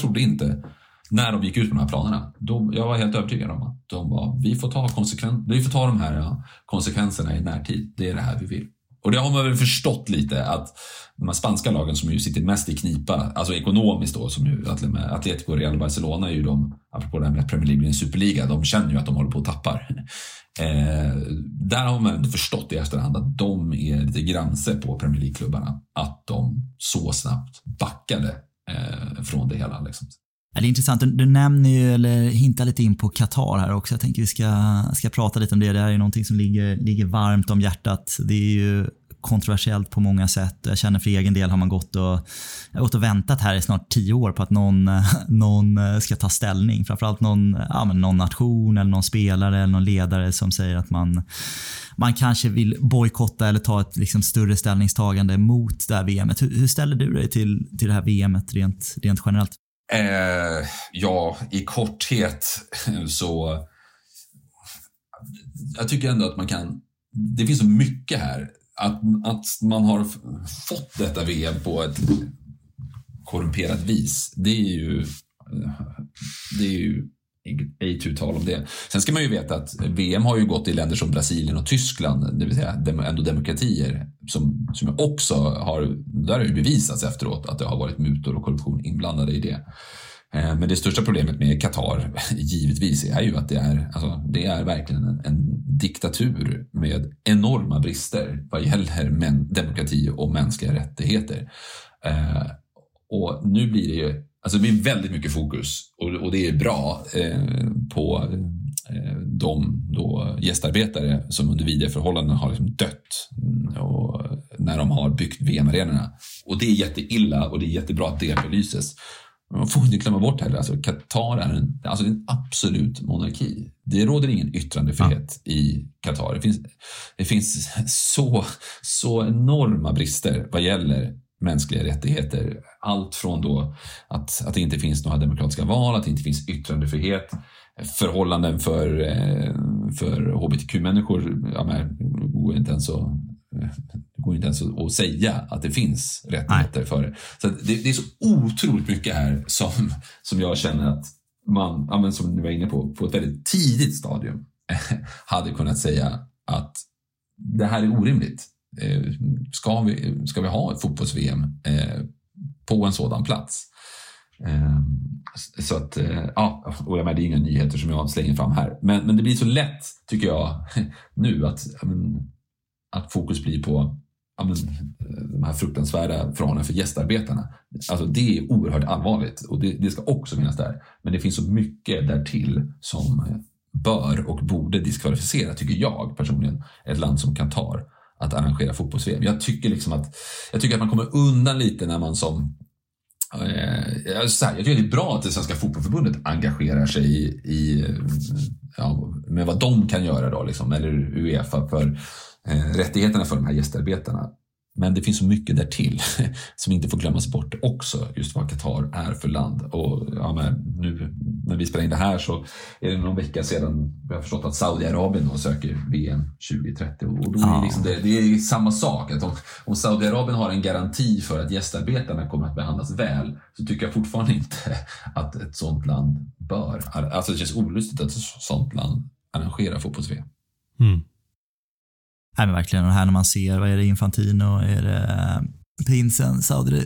trodde inte, när de gick ut på de här planerna, jag var helt övertygad om att vi får ta de här konsekvenserna i närtid. Det är det här vi vill. Och det har man väl förstått lite, att de här spanska lagen som ju sitter mest i knipa, alltså ekonomiskt då, som ju Atletico och Real Barcelona är ju de, apropå det här med att Premier League blir en superliga, de känner ju att de håller på att tappar. Där har man förstått i efterhand att de är lite granser på Premier League-klubbarna, att de så snabbt backade från det hela liksom. Ja, det är intressant, du nämner ju eller hintar lite in på Qatar här också. Jag tänker vi ska prata lite om det. Det här är ju någonting som ligger varmt om hjärtat. Det är ju kontroversiellt på många sätt. Jag känner för egen del har man gått och väntat här i snart 10 år på att någon ska ta ställning. Framförallt någon nation eller någon spelare eller någon ledare som säger att man kanske vill bojkotta eller ta ett liksom större ställningstagande mot det här VMet. Hur ställer du dig till det här VMet rent generellt? Ja, i korthet så jag tycker ändå att man kan, det finns så mycket här att man har fått detta VM på ett korrumperat vis, det är ju ej tu tal om det. Sen ska man ju veta att VM har ju gått i länder som Brasilien och Tyskland, det vill säga ändå demokratier som också har, där har ju bevisats efteråt att det har varit mutor och korruption inblandade i det. Men det största problemet med Qatar givetvis är ju att det är verkligen en diktatur med enorma brister vad gäller demokrati och mänskliga rättigheter. Och nu blir det ju, alltså det blir väldigt mycket fokus, och det är bra på de då gästarbetare som under vidare förhållanden har liksom dött och när de har byggt VM-arenorna. Och det är jätteilla och det är jättebra att det belyses. Man får inte glömma bort heller, alltså Qatar är en absolut monarki. Det råder ingen yttrandefrihet i Qatar. Det finns så enorma brister vad gäller mänskliga rättigheter. Allt från då att det inte finns några demokratiska val, att det inte finns yttrandefrihet, förhållanden för hbtq-människor. Ja, men det går inte ens att säga att det finns rättigheter för det. Så det är så otroligt mycket här som jag känner att man, ja, men som du var inne på ett väldigt tidigt stadium hade kunnat säga att det här är orimligt. Ska vi ha ett fotbolls-VM på en sådan plats? Så att, ja, och det är inga nyheter som jag slänger fram här. Men det blir så lätt, tycker jag, nu att fokus blir på de här fruktansvärda förhållandena för gästarbetarna. Alltså det är oerhört allvarligt och det ska också finnas där. Men det finns så mycket därtill som bör och borde diskvalificera, tycker jag personligen, ett land som Qatar att arrangera fotbolls-VM. Jag tycker att man kommer undan lite när man som jag tycker det är bra att det Svenska Fotbollförbundet engagerar sig i med vad de kan göra då liksom, eller UEFA för rättigheterna för de här gästarbetarna. Men det finns så mycket därtill som inte får glömmas bort också, just vad Qatar är för land. Och nu när vi spelar in det här så är det någon vecka sedan vi har förstått att Saudiarabien då söker VM 2030. Och då är det är samma sak. Att om Saudiarabien har en garanti för att gästarbetarna kommer att behandlas väl, så tycker jag fortfarande inte att ett sånt land bör. Alltså det känns olustigt att ett sånt land arrangerar fotbolls-VM. Mm. Nej, men verkligen, och här när man ser, vad är det, Infantino, är det prinsen,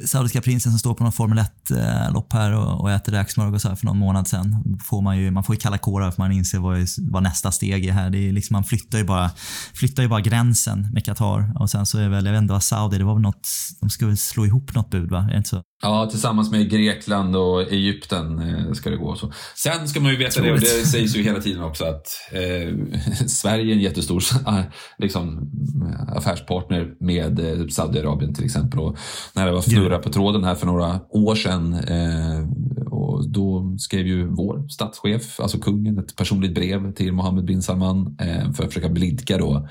saudiska prinsen som står på någon Formel 1-lopp här och äter räksmörgås här för någon månad sedan, man får ju kalla kårar för man inser vad nästa steg är här. Det är liksom, man flyttar ju bara gränsen med Qatar, och sen så är väl, jag vet inte vad Saudi, det var väl något, de ska väl slå ihop något bud, va? Är det inte så? Ja, tillsammans med Grekland och Egypten ska det gå så. Sen ska man ju veta det, och det sägs ju hela tiden också att Sverige är en jättestor liksom, affärspartner med Saudiarabien till exempel. Och när det var fnurra på tråden här för några år sedan och då skrev ju vår statschef, alltså kungen, ett personligt brev till Mohammed bin Salman för att försöka blidka då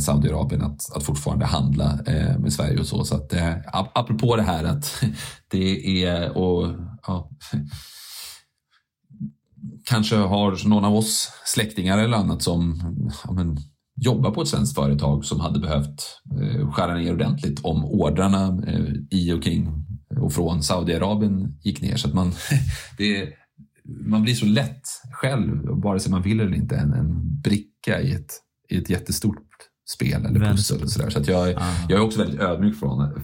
Saudiarabien att fortfarande handla med Sverige och så. Så att apropå det här att det är, och ja, kanske har någon av oss släktingar eller annat som jobbar på ett svenskt företag som hade behövt skära ner ordentligt om ordrarna i och kring och från Saudiarabien gick ner. Så att man blir så lätt själv, vare sig man vill eller inte, en bricka i ett jättestort spel eller pussel och sådär. Så att jag är också väldigt ödmjuk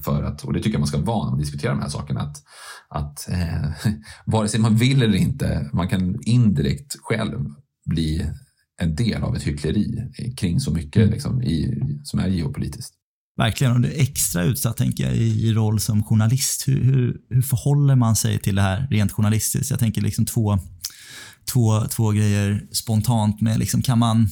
för att, och det tycker jag man ska vara när man diskuterar de här sakerna, att vare sig man vill eller inte, man kan indirekt själv bli en del av ett hyckleri kring så mycket liksom, som är geopolitiskt. Verkligen, och det är extra utsatt tänker jag i roll som journalist. Hur förhåller man sig till det här rent journalistiskt? Jag tänker liksom två grejer spontant med liksom, kan man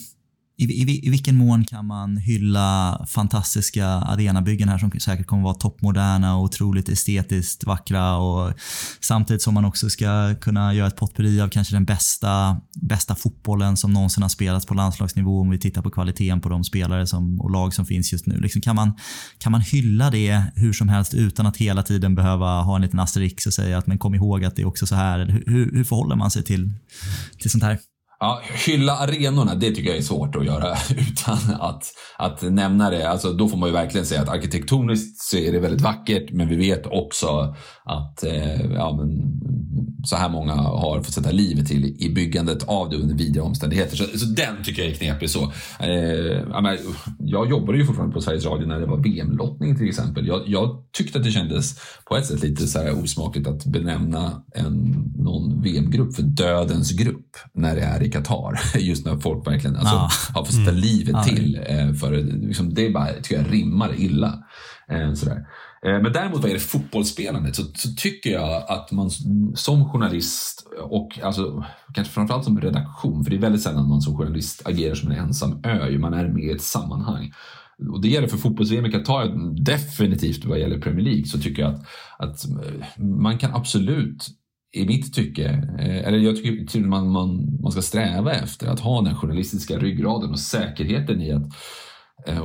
i vilken mån kan man hylla fantastiska arenabyggen här som säkert kommer vara toppmoderna och otroligt estetiskt vackra, och samtidigt som man också ska kunna göra ett potpurri av kanske den bästa fotbollen som någonsin har spelats på landslagsnivå om vi tittar på kvaliteten på de spelare som, och lag som finns just nu. Liksom kan man hylla det hur som helst utan att hela tiden behöva ha en liten asterix och säga att men kom ihåg att det är också så här. Hur förhåller man sig till sånt här? Ja, hylla arenorna, det tycker jag är svårt att göra utan att nämna det. Alltså, då får man ju verkligen säga att arkitektoniskt så är det väldigt vackert, men vi vet också att så här många har fått sätta livet till i byggandet av det under vidare omständigheter. Så den tycker jag är knepig så. Jag jobbade ju fortfarande på Sveriges Radio när det var VM-lottning till exempel. Jag tyckte att det kändes på ett sätt lite så här osmakligt att benämna någon VM-grupp för dödens grupp när det är i Qatar, just när folk verkligen har fått sätta livet till för, liksom, det är bara, tycker jag, rimmar illa sådär. Men däremot vad är det fotbollsspelandet, så tycker jag att man som journalist och alltså, kanske framförallt som redaktion, för det är väldigt sällan man som journalist agerar som en ensam ö, man är med i ett sammanhang. Och det gäller för fotbolls-VM i Qatar definitivt, vad gäller Premier League så tycker jag att man kan absolut i mitt tycke, eller jag tycker att man ska sträva efter att ha den journalistiska ryggraden och säkerheten i att,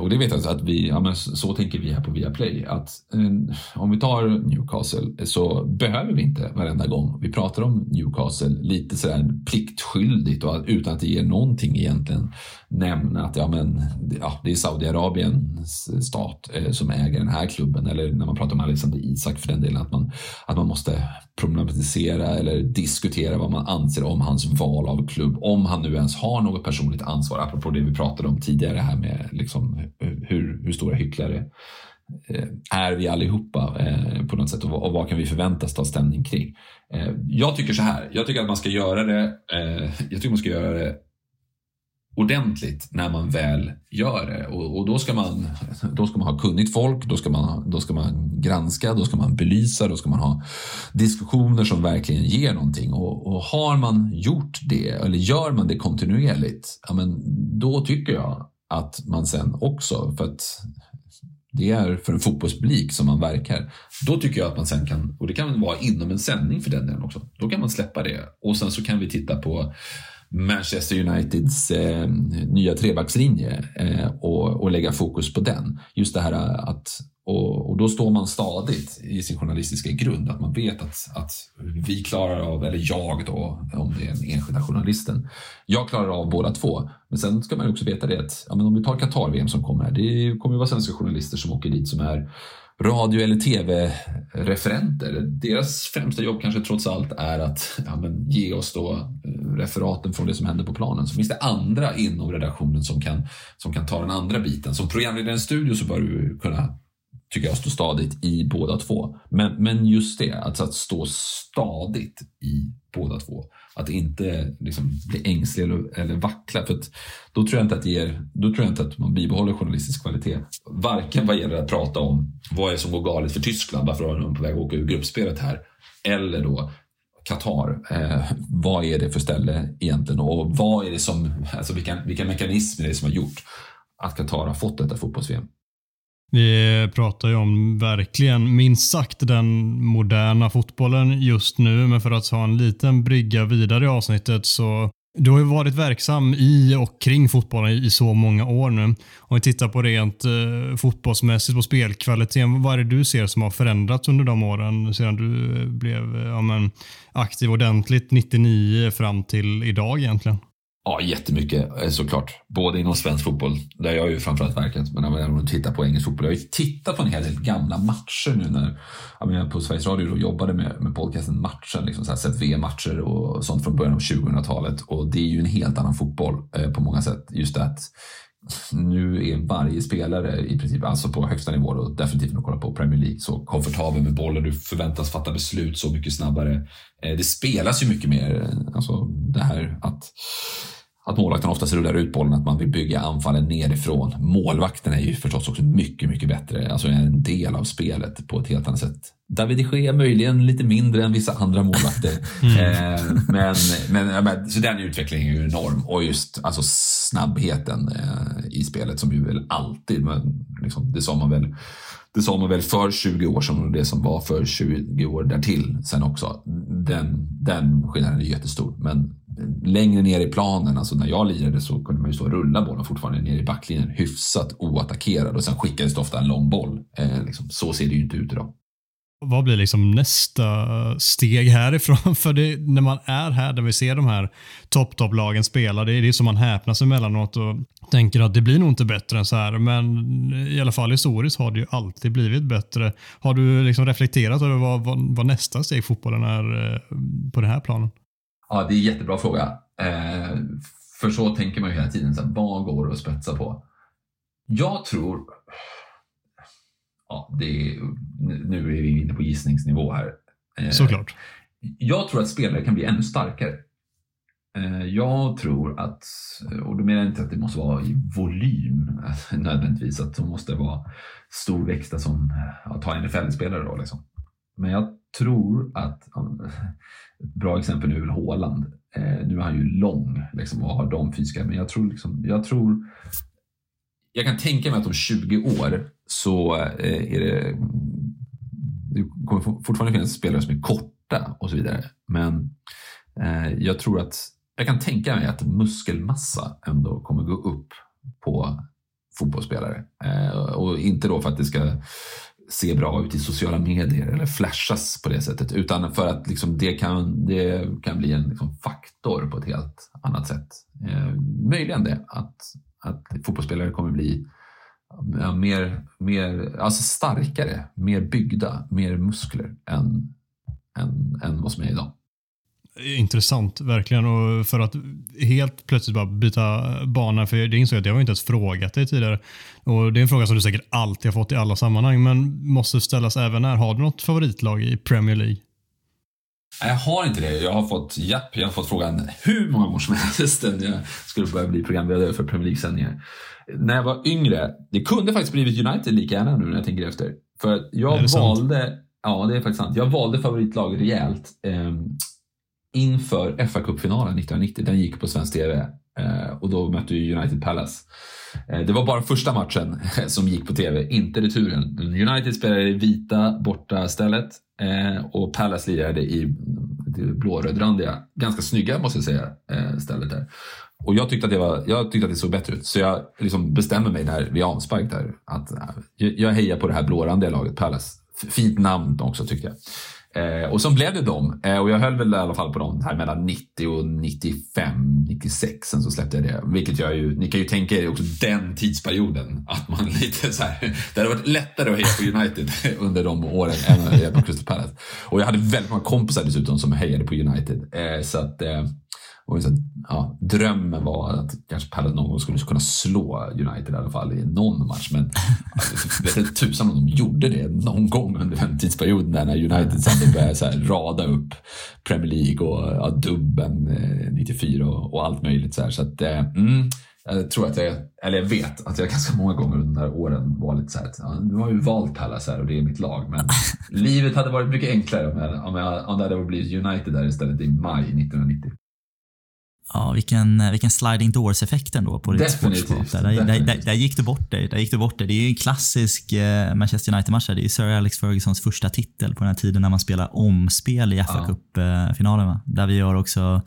och det vet jag att vi, så tänker vi här på Viaplay, att om vi tar Newcastle så behöver vi inte varenda gång vi pratar om Newcastle lite sådär pliktskyldigt och utan att det ger någonting egentligen nämna att det är Saudiarabiens stat som äger den här klubben, eller när man pratar om Alexander Isak för den delen, att man måste problematisera eller diskutera vad man anser om hans val av klubb, om han nu ens har något personligt ansvar, apropå det vi pratade om tidigare här med liksom hur stora hycklare är vi allihopa på något sätt, och vad kan vi förväntas ta ställning kring. Jag tycker så här, jag tycker att man ska göra det ordentligt när man väl gör det, och då ska man ha kunnigt folk, då ska man granska, då ska man belysa, då ska man ha diskussioner som verkligen ger någonting, och har man gjort det, eller gör man det kontinuerligt, då tycker jag att man sen också, för att det är för en fotbollspublik som man verkar, då tycker jag att man sen kan, och det kan vara inom en sändning för den delen också, då kan man släppa det, och sen så kan vi titta på Manchester Uniteds nya trebackslinje och lägga fokus på den. Just det här att, och då står man stadigt i sin journalistiska grund, att man vet att vi klarar av, eller jag då, om det är den enskilda journalisten, jag klarar av båda två. Men sen ska man också veta det att om vi tar Qatar-VM som kommer här, det kommer ju vara svenska journalister som åker dit som är radio- eller tv-referenter. Deras främsta jobb kanske trots allt är att ge oss då referaten från det som händer på planen. Så finns det andra inom redaktionen som kan ta den andra biten. Som programledare i en studio så bör du kunna, tycker jag, stå stadigt i båda två. Men just det, alltså att stå stadigt i båda två. Att inte liksom bli ängslig eller vackla. För att då tror jag inte att man bibehåller journalistisk kvalitet. Varken vad gäller att prata om vad är det som går galet för Tyskland, varför har de på väg att åka ur gruppspelet här, eller då Qatar, vad är det för ställe egentligen, och vad är det som, alltså vilka mekanismer är det som har gjort att Qatar har fått detta fotbolls-VM. Vi pratar ju om verkligen minst sagt den moderna fotbollen just nu, men för att ha en liten brygga vidare i avsnittet, så du har ju varit verksam i och kring fotbollen i så många år nu. Om vi tittar på rent fotbollsmässigt, på spelkvaliteten, vad är det du ser som har förändrats under de åren sedan du blev aktiv ordentligt 99 fram till idag egentligen? Ja, jättemycket såklart. Både inom svensk fotboll, där jag ju framförallt verkat, men även om du tittar på engelsk fotboll. Jag har ju tittat på en hel del gamla matcher nu när jag på Sveriges Radio då jobbade med podcasten Matchen, liksom så här, sett VM-matcher och sånt från början av 2000-talet. Och det är ju en helt annan fotboll på många sätt. Just det att nu är varje spelare i princip, alltså på högsta nivå och definitivt när du kollar på Premier League, så komfortabel med bollen, du förväntas fatta beslut så mycket snabbare. Det spelas ju mycket mer, alltså det här att målvakten oftast rullar ut bollen, att man vill bygga anfallen nerifrån. Målvakten är ju förstås också mycket, mycket bättre. Alltså en del av spelet på ett helt annat sätt. David de Gea är möjligen lite mindre än vissa andra målvakter. Men så den utvecklingen är ju enorm. Och just alltså snabbheten i spelet som ju väl alltid, men liksom, det sa man väl för 20 år som det som var för 20 år därtill sen också. Den skillnaden är jättestor, men längre ner i planen, alltså när jag lirade så kunde man ju stå och rulla bollen fortfarande ner i backlinjen, hyfsat oattackerad, och sen skickades det ofta en lång boll. Liksom. Så ser det ju inte ut idag. Vad blir liksom nästa steg härifrån? För det, när man är här där vi ser de här topp-lagen spela, det är det som man häpnas emellanåt och tänker att det blir nog inte bättre än så här, men i alla fall historiskt har det ju alltid blivit bättre. Har du liksom reflekterat över vad nästa steg i fotbollen är på den här planen? Ja, det är en jättebra fråga. För så tänker man ju hela tiden, så här, vad går det att spetsa på? Jag tror... Ja, nu är vi inne på gissningsnivå här. Såklart. Jag tror att spelare kan bli ännu starkare. Jag tror att, och då menar jag inte att det måste vara i volym nödvändigtvis, att de måste vara storväxta som att ta NFL-spelare då liksom. Men jag tror att ett bra exempel nu är Haaland. Nu är han ju lång liksom, och har de fysiska, men jag kan tänka mig att om 20 år så är det kommer fortfarande finnas spelare som är korta och så vidare, men jag kan tänka mig att muskelmassa ändå kommer gå upp på fotbollsspelare, och inte då för att det ska se bra ut i sociala medier eller flashas på det sättet, utan för att liksom det kan bli en liksom faktor på ett helt annat sätt. Möjligen det att fotbollsspelare kommer bli mer alltså starkare, mer byggda, mer muskler än vad som är idag. Intressant, verkligen. Och för att helt plötsligt bara byta bana, för det insåg jag att jag har inte ens frågat dig tidigare. Och det är en fråga som du säkert alltid har fått i alla sammanhang, men måste ställas även här. Har du något favoritlag i Premier League? Jag har inte det. Jag har fått frågan hur många gånger som helst när jag skulle börja bli programledare för Premier League-sändningar. När jag var yngre, det kunde faktiskt blivit United lika gärna nu när jag tänker efter. För jag valde, ja det är faktiskt sant, jag valde favoritlag rejält inför FA-cupfinalen 1990. Den gick på svensk TV och då mötte United Palace. Det var bara första matchen som gick på TV, inte returen. United spelade i vita borta stället och Palace lirade i det blå-rödrandiga, ganska snygga måste jag säga, stället där. Och jag tyckte att det såg bättre ut, så jag liksom bestämmer mig när vi är avspark där att jag hejar på det här blå-randiga laget Palace. Fint namn också tycker jag. Och så blev det dem, och jag höll väl i alla fall på dem här mellan 90 och 95, 96, sen så släppte jag det, vilket jag ju, ni kan ju tänka er också den tidsperioden, att man lite så här, det hade varit lättare att heja på United under de åren än att heja på Crystal Palace, och jag hade väldigt många kompisar dessutom som hejade på United, så att och så, ja, drömmen var att kanske Palace någon gång skulle kunna slå United i alla fall i någon match, men alltså, vet tusan om de gjorde det någon gång under den tidsperioden där när United sen började så här rada upp Premier League och ja, dubben 94 och allt möjligt så här, så att jag vet att jag ganska många gånger under åren var lite så här att ja, nu har ju valt Palace här och det är mitt lag, men livet hade varit mycket enklare om det hade blivit United där istället i maj 1990. Ja, vilken sliding doors-effekt ändå på ditt sportskap. Där gick du bort dig. Det är ju en klassisk Manchester United-match. Det är Sir Alex Fergusons första titel på den här tiden när man spelar omspel i FA-cupfinalen. Där vi gör också,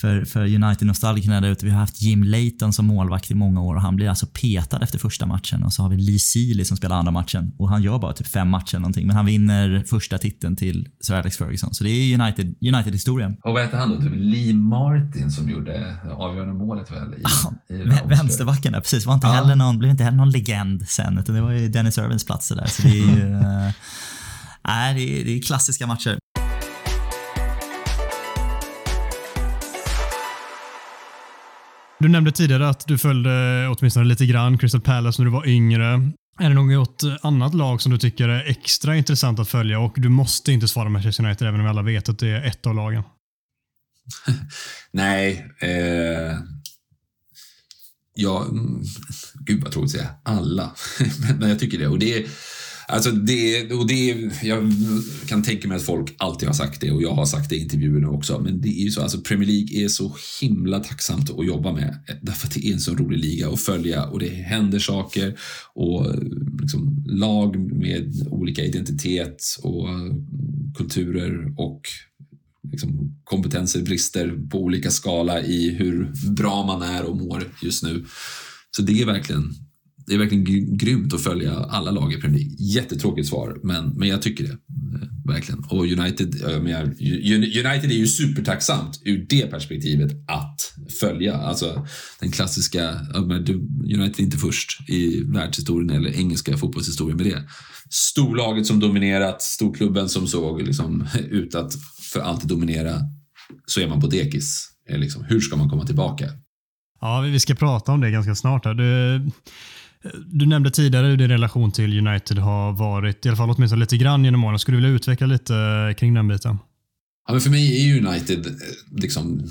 för United-nostalgikerna där ute, vi har haft Jim Leighton som målvakt i många år och han blir alltså petad efter första matchen. Och så har vi Lee Sealy som spelar andra matchen och han gör bara typ 5 matcher eller någonting. Men han vinner första titeln till Sir Alex Ferguson. Så det är United-historien. Och vad heter han då? Typ Lee Martin som gjorde avgörande målet väl i vänsterbacken där, precis. Blev inte heller någon legend sen, utan det var ju Dennis Irvins plats där, så det är ju det är klassiska matcher. Du nämnde tidigare att du följde åtminstone lite grann Crystal Palace när du var yngre. Är det något annat lag som du tycker är extra intressant att följa? Och du måste inte svara Manchester United även om alla vet att det är ett av lagen. Nej. Ja, gud vad tråkigt att säga. Alla. Men jag tycker det. Och det är... Alltså jag kan tänka mig att folk alltid har sagt det, och jag har sagt det i intervjuerna också, men det är ju så, alltså Premier League är så himla tacksamt att jobba med, därför att det är en så rolig liga att följa, och det händer saker och liksom lag med olika identitet och kulturer och liksom kompetenser, brister på olika skala i hur bra man är och mår just nu. Så det är verkligen grymt att följa alla lag i Premier League. Jättetråkigt svar, men jag tycker det. Verkligen. Och United är ju supertacksamt ur det perspektivet att följa. Alltså den klassiska, United är inte först i världshistorien eller engelska fotbollshistorien med det. Storlaget som dominerat, storklubben som såg liksom ut att för alltid dominera, så är man på dekis. Liksom, hur ska man komma tillbaka? Ja, vi ska prata om det ganska snart här. Du nämnde tidigare hur din relation till United har varit, i alla fall åtminstone lite grann genom åren. Skulle du vilja utveckla lite kring den biten? Ja, men för mig är United liksom,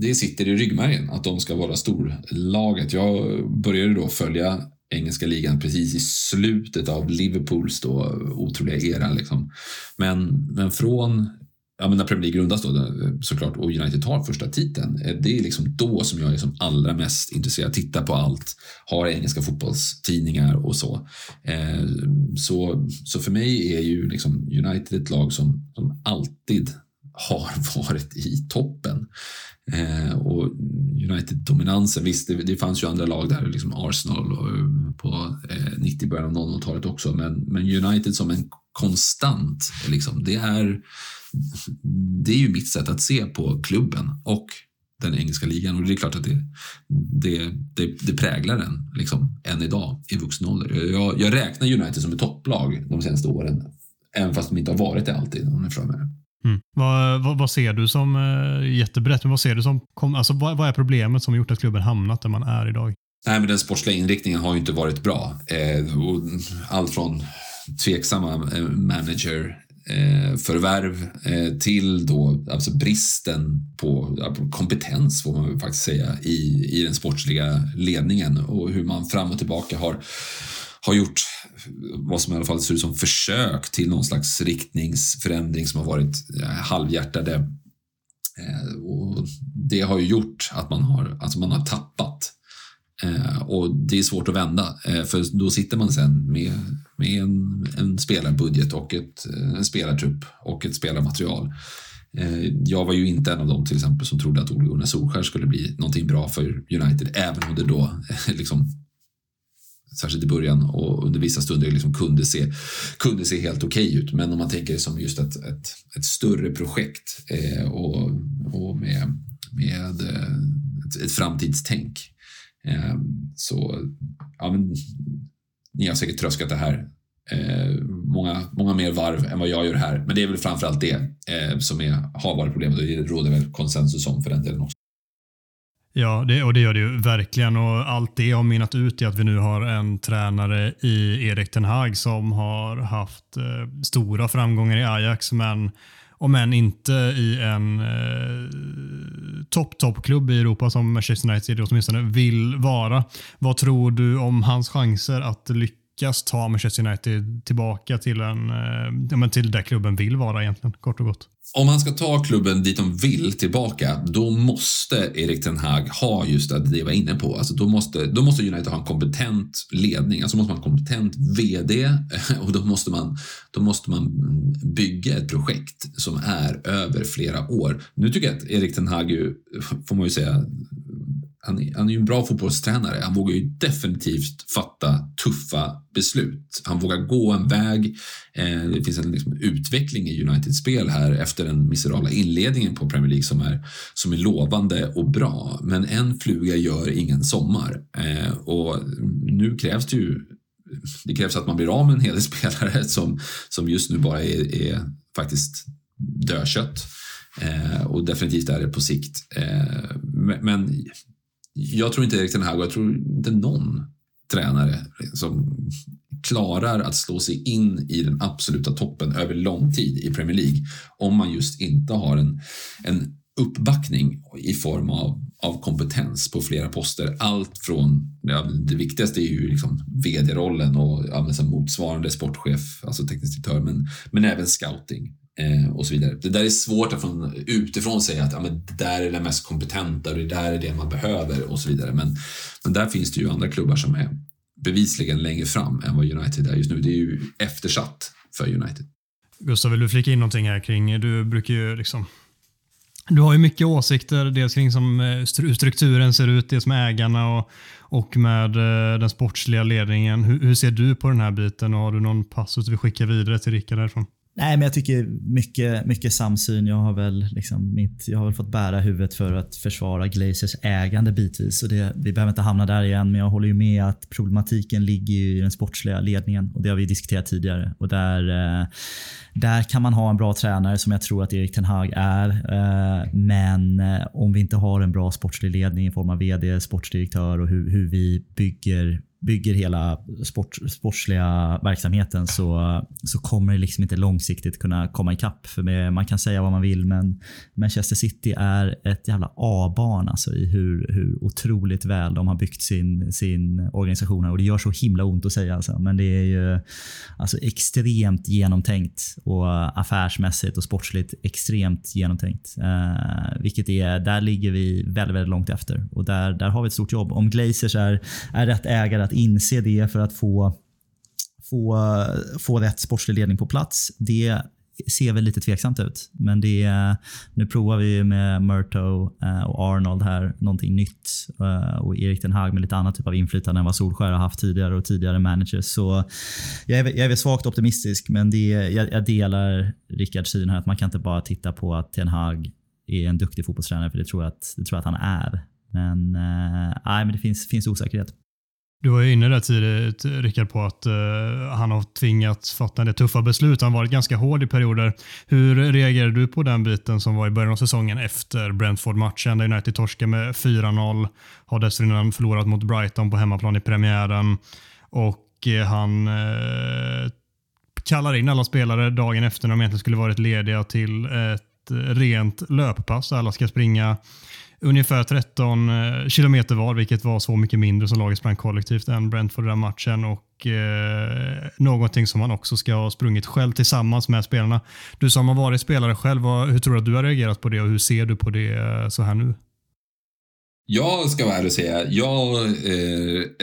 det sitter i ryggmärgen att de ska vara storlaget. Jag började då följa engelska ligan precis i slutet av Liverpools då otroliga era liksom. Men från, ja, men när Premier League grundas då, såklart, och United tar första titeln, det är liksom då som jag är som allra mest intresserad, tittar på allt, har engelska fotbollstidningar och så. Så för mig är ju liksom United ett lag som alltid har varit i toppen. Och United-dominansen, visst, det fanns ju andra lag där, liksom Arsenal och på 90-början av 00-talet också, men United som en konstant, liksom, det är ju mitt sätt att se på klubben och den engelska ligan, och det är klart att det präglar den liksom än idag i vuxen ålder. Jag räknar United som ett topplag de senaste åren, även fast de inte har varit det alltid, om ni förstår mig. Mm. Vad ser du som jättebrett, men vad ser du som vad är problemet som har gjort att klubben hamnat där man är idag? Nej, men den sportsliga inriktningen har ju inte varit bra. Allt från tveksamma manager förvärv till då, alltså bristen på kompetens får man faktiskt säga i den sportsliga ledningen, och hur man fram och tillbaka har gjort vad som i alla fall ser ut som försök till någon slags riktningsförändring som har varit halvhjärtade, och det har ju gjort att man har tappat. Och det är svårt att vända, för då sitter man sen med en spelarbudget och en spelartrupp och ett spelarmaterial. Jag var ju inte en av dem till exempel som trodde att Ole Gunnar Solskjaer skulle bli någonting bra för United, även om det då liksom, särskilt i början och under vissa stunder liksom kunde se helt okej ut. Men om man tänker som just ett större projekt och med ett framtidstänk, så ja, men ni har säkert tröskat det här många mer varv än vad jag gör här, men det är väl framförallt det som har varit problemet, och det råder väl konsensus om för den delen också. Ja, och det gör det ju verkligen, och allt det har minnat ut i att vi nu har en tränare i Erik ten Hag som har haft stora framgångar i Ajax, men om än inte i en toppklubb i Europa som Manchester United åtminstone vill vara. Vad tror du om hans chanser att lyckas ta Manchester United tillbaka till till där klubben vill vara egentligen, kort och gott? Om han ska ta klubben dit de vill tillbaka, då måste Erik ten Hag ha just det jag var inne på. Alltså då måste United ha en kompetent ledning. Alltså måste man ha en kompetent VD, och då måste man bygga ett projekt som är över flera år. Nu tycker jag att Erik ten Hag, får man ju säga, han är ju en bra fotbollstränare. Han vågar ju definitivt fatta tuffa beslut. Han vågar gå en väg. Det finns en liksom utveckling i Uniteds spel här efter den miserala inledningen på Premier League som är lovande och bra. Men en fluga gör ingen sommar. Och nu krävs det ju... Det krävs att man blir av med en hel spelare som just nu bara är faktiskt dödkött. Och definitivt är det på sikt. Men Jag tror inte Erik Ten Hag, jag tror inte någon tränare som klarar att slå sig in i den absoluta toppen över lång tid i Premier League om man just inte har en uppbackning i form av kompetens på flera poster. Allt från, det viktigaste är ju liksom vd-rollen och motsvarande sportchef, alltså teknisk direktör, men även scouting och så vidare. Det där är svårt att från utifrån säga att det där är det mest kompetenta och det där är det man behöver och så vidare. Men där finns det ju andra klubbar som är bevisligen längre fram än vad United är just nu. Det är ju eftersatt för United. Gustav, vill du flika in någonting här kring, du brukar ju liksom, du har ju mycket åsikter dels kring som strukturen ser ut, dels med ägarna och med den sportsliga ledningen. Hur ser du på den här biten och har du någon passus vi skickar vidare till Rickard därifrån? Nej, men jag tycker mycket samsyn. Jag har väl fått bära huvudet för att försvara Glazers ägande bitvis, och vi behöver inte hamna där igen, men jag håller ju med att problematiken ligger i den sportsliga ledningen, och det har vi diskuterat tidigare, och där kan man ha en bra tränare som jag tror att Erik Ten Hag är, men om vi inte har en bra sportslig ledning i form av vd, sportsdirektör och hur vi bygger hela sportsliga verksamheten, så kommer det liksom inte långsiktigt kunna komma ikapp. För man kan säga vad man vill, men Manchester City är ett jävla A-barn alltså, i hur otroligt väl de har byggt sin organisation. Och det gör så himla ont att säga alltså, men det är ju alltså extremt genomtänkt och affärsmässigt och sportsligt extremt genomtänkt. Vilket är, där ligger vi väldigt, väldigt långt efter, och där har vi ett stort jobb. Om Glazers är rätt ägare att inse det för att få rätt sportslig ledning på plats, det ser väl lite tveksamt ut, men nu provar vi med Murto och Arnold här någonting nytt, och Erik Ten Hag med lite annat typ av inflytande än vad Solskjaer har haft tidigare och tidigare managers, så jag är väl svagt optimistisk, men jag delar Rickards syn här att man kan inte bara titta på att Ten Hag är en duktig fotbollstränare, för det tror jag att han är, men det finns osäkerhet. Du var ju inne där tidigt, Rickard, på att han har tvingats fatta det tuffa beslut. Han har varit ganska hård i perioder. Hur reagerar du på den biten som var i början av säsongen efter Brentford-matchen där United torskade med 4-0, har dessutom förlorat mot Brighton på hemmaplan i premiären, och han kallar in alla spelare dagen efter när de egentligen skulle varit lediga till ett rent löppass. Alla ska springa ungefär 13 kilometer var, vilket var så mycket mindre som laget sprang kollektivt än Brentford i den matchen, och någonting som man också ska ha sprungit själv tillsammans med spelarna. Du som har varit spelare själv, hur tror du att du har reagerat på det och hur ser du på det så här nu? Jag ska vara ärlig och säga, jag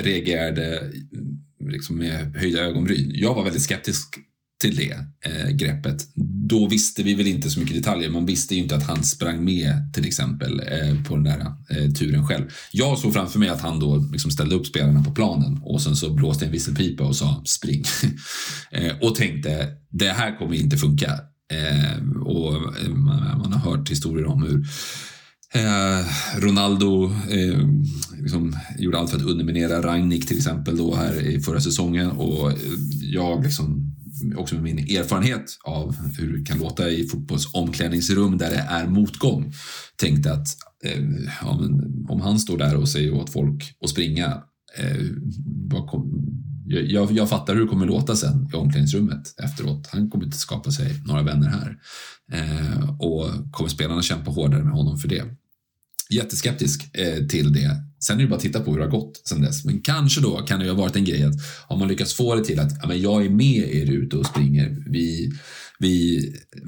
reagerade liksom med höjda ögonbryn. Jag var väldigt skeptisk till det greppet. Då visste vi väl inte så mycket detaljer. Man visste ju inte att han sprang med till exempel på den där turen själv. Jag såg framför mig att han då liksom ställde upp spelarna på planen och sen så blåste en visselpipa och sa spring. Och tänkte, det här kommer inte funka. Och man har hört historier om hur Ronaldo liksom gjorde allt för att underminera Rangnick till exempel då här i förra säsongen, och jag liksom också med min erfarenhet av hur det kan låta i fotbollsomklädningsrum där det är motgång, tänkte att om han står där och säger åt folk att springa, jag fattar hur det kommer låta sen i omklädningsrummet efteråt. Han kommer inte skapa sig några vänner här, och kommer spelarna kämpa hårdare med honom för det. Jätteskeptisk till det. Sen är det bara att titta på hur det har gått sen dess. Men kanske då kan det ju ha varit en grej att om man lyckas få det till att jag är med er ute och springer, vi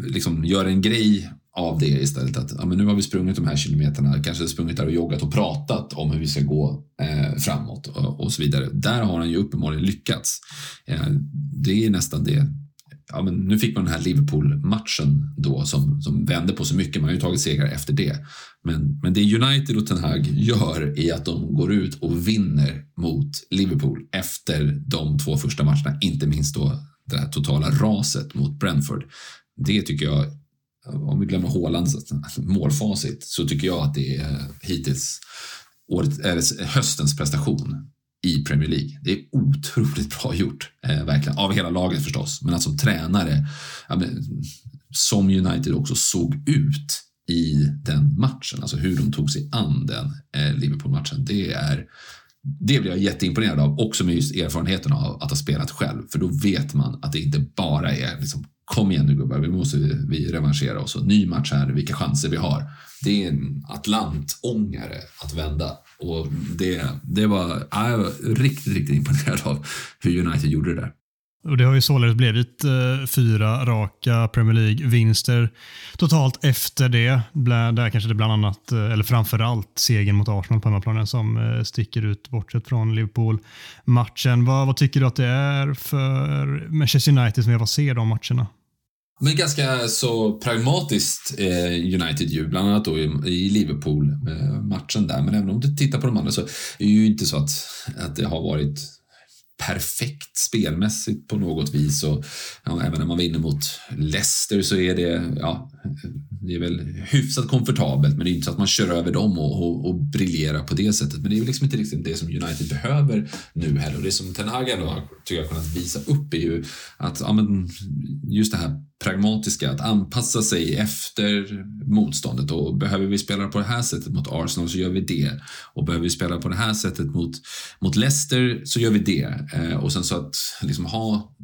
liksom gör en grej av det istället. Att nu har vi sprungit de här kilometerna, kanske sprungit där och joggat och pratat om hur vi ska gå framåt och så vidare. Där har han ju uppenbarligen lyckats. Det är nästan det. Nu fick man den här Liverpool-matchen då som vände på så mycket. Man har ju tagit segrar efter det. Men det United och Ten Hag gör är att de går ut och vinner mot Liverpool efter de två första matcherna. Inte minst då det här totala raset mot Brentford. Det tycker jag, om vi glömmer Haalands målfacit, så tycker jag att det är hittills höstens prestation i Premier League. Det är otroligt bra gjort, verkligen, av hela laget förstås, men att som tränare, som United också såg ut i den matchen, alltså hur de tog sig an den Liverpool-matchen, det blir jag jätteimponerad av, också med just erfarenheten av att ha spelat själv, för då vet man att det inte bara är liksom, kom igen nu gubbar, vi måste revanschera oss och ny match här, vilka chanser vi har. Det är en atlantångare att vända, och det var, jag var riktigt imponerad av hur United gjorde det där. Och det har ju således blivit 4 raka Premier League-vinster totalt efter det. Där kanske det bland annat, eller framförallt segern mot Arsenal på hemmaplanen som sticker ut bortsett från Liverpool-matchen. Vad tycker du att det är för Manchester United som jag ser de matcherna? Men ganska så pragmatiskt United ju, bland annat då i Liverpool-matchen där. Men även om du tittar på de andra så är det ju inte så att det har varit perfekt spelmässigt på något vis, och ja, även när man vinner mot Leicester så är det, ja, det är väl hyfsat komfortabelt, men det är inte så att man kör över dem och briljerar på det sättet, men det är ju liksom inte riktigt det som United behöver nu heller, och det som Ten Hag då har, tycker jag, kunnat visa upp är ju att, ja, men just det här pragmatiska, att anpassa sig efter motståndet, och behöver vi spela på det här sättet mot Arsenal så gör vi det, och behöver vi spela på det här sättet mot Leicester så gör vi det, och sen så att liksom ha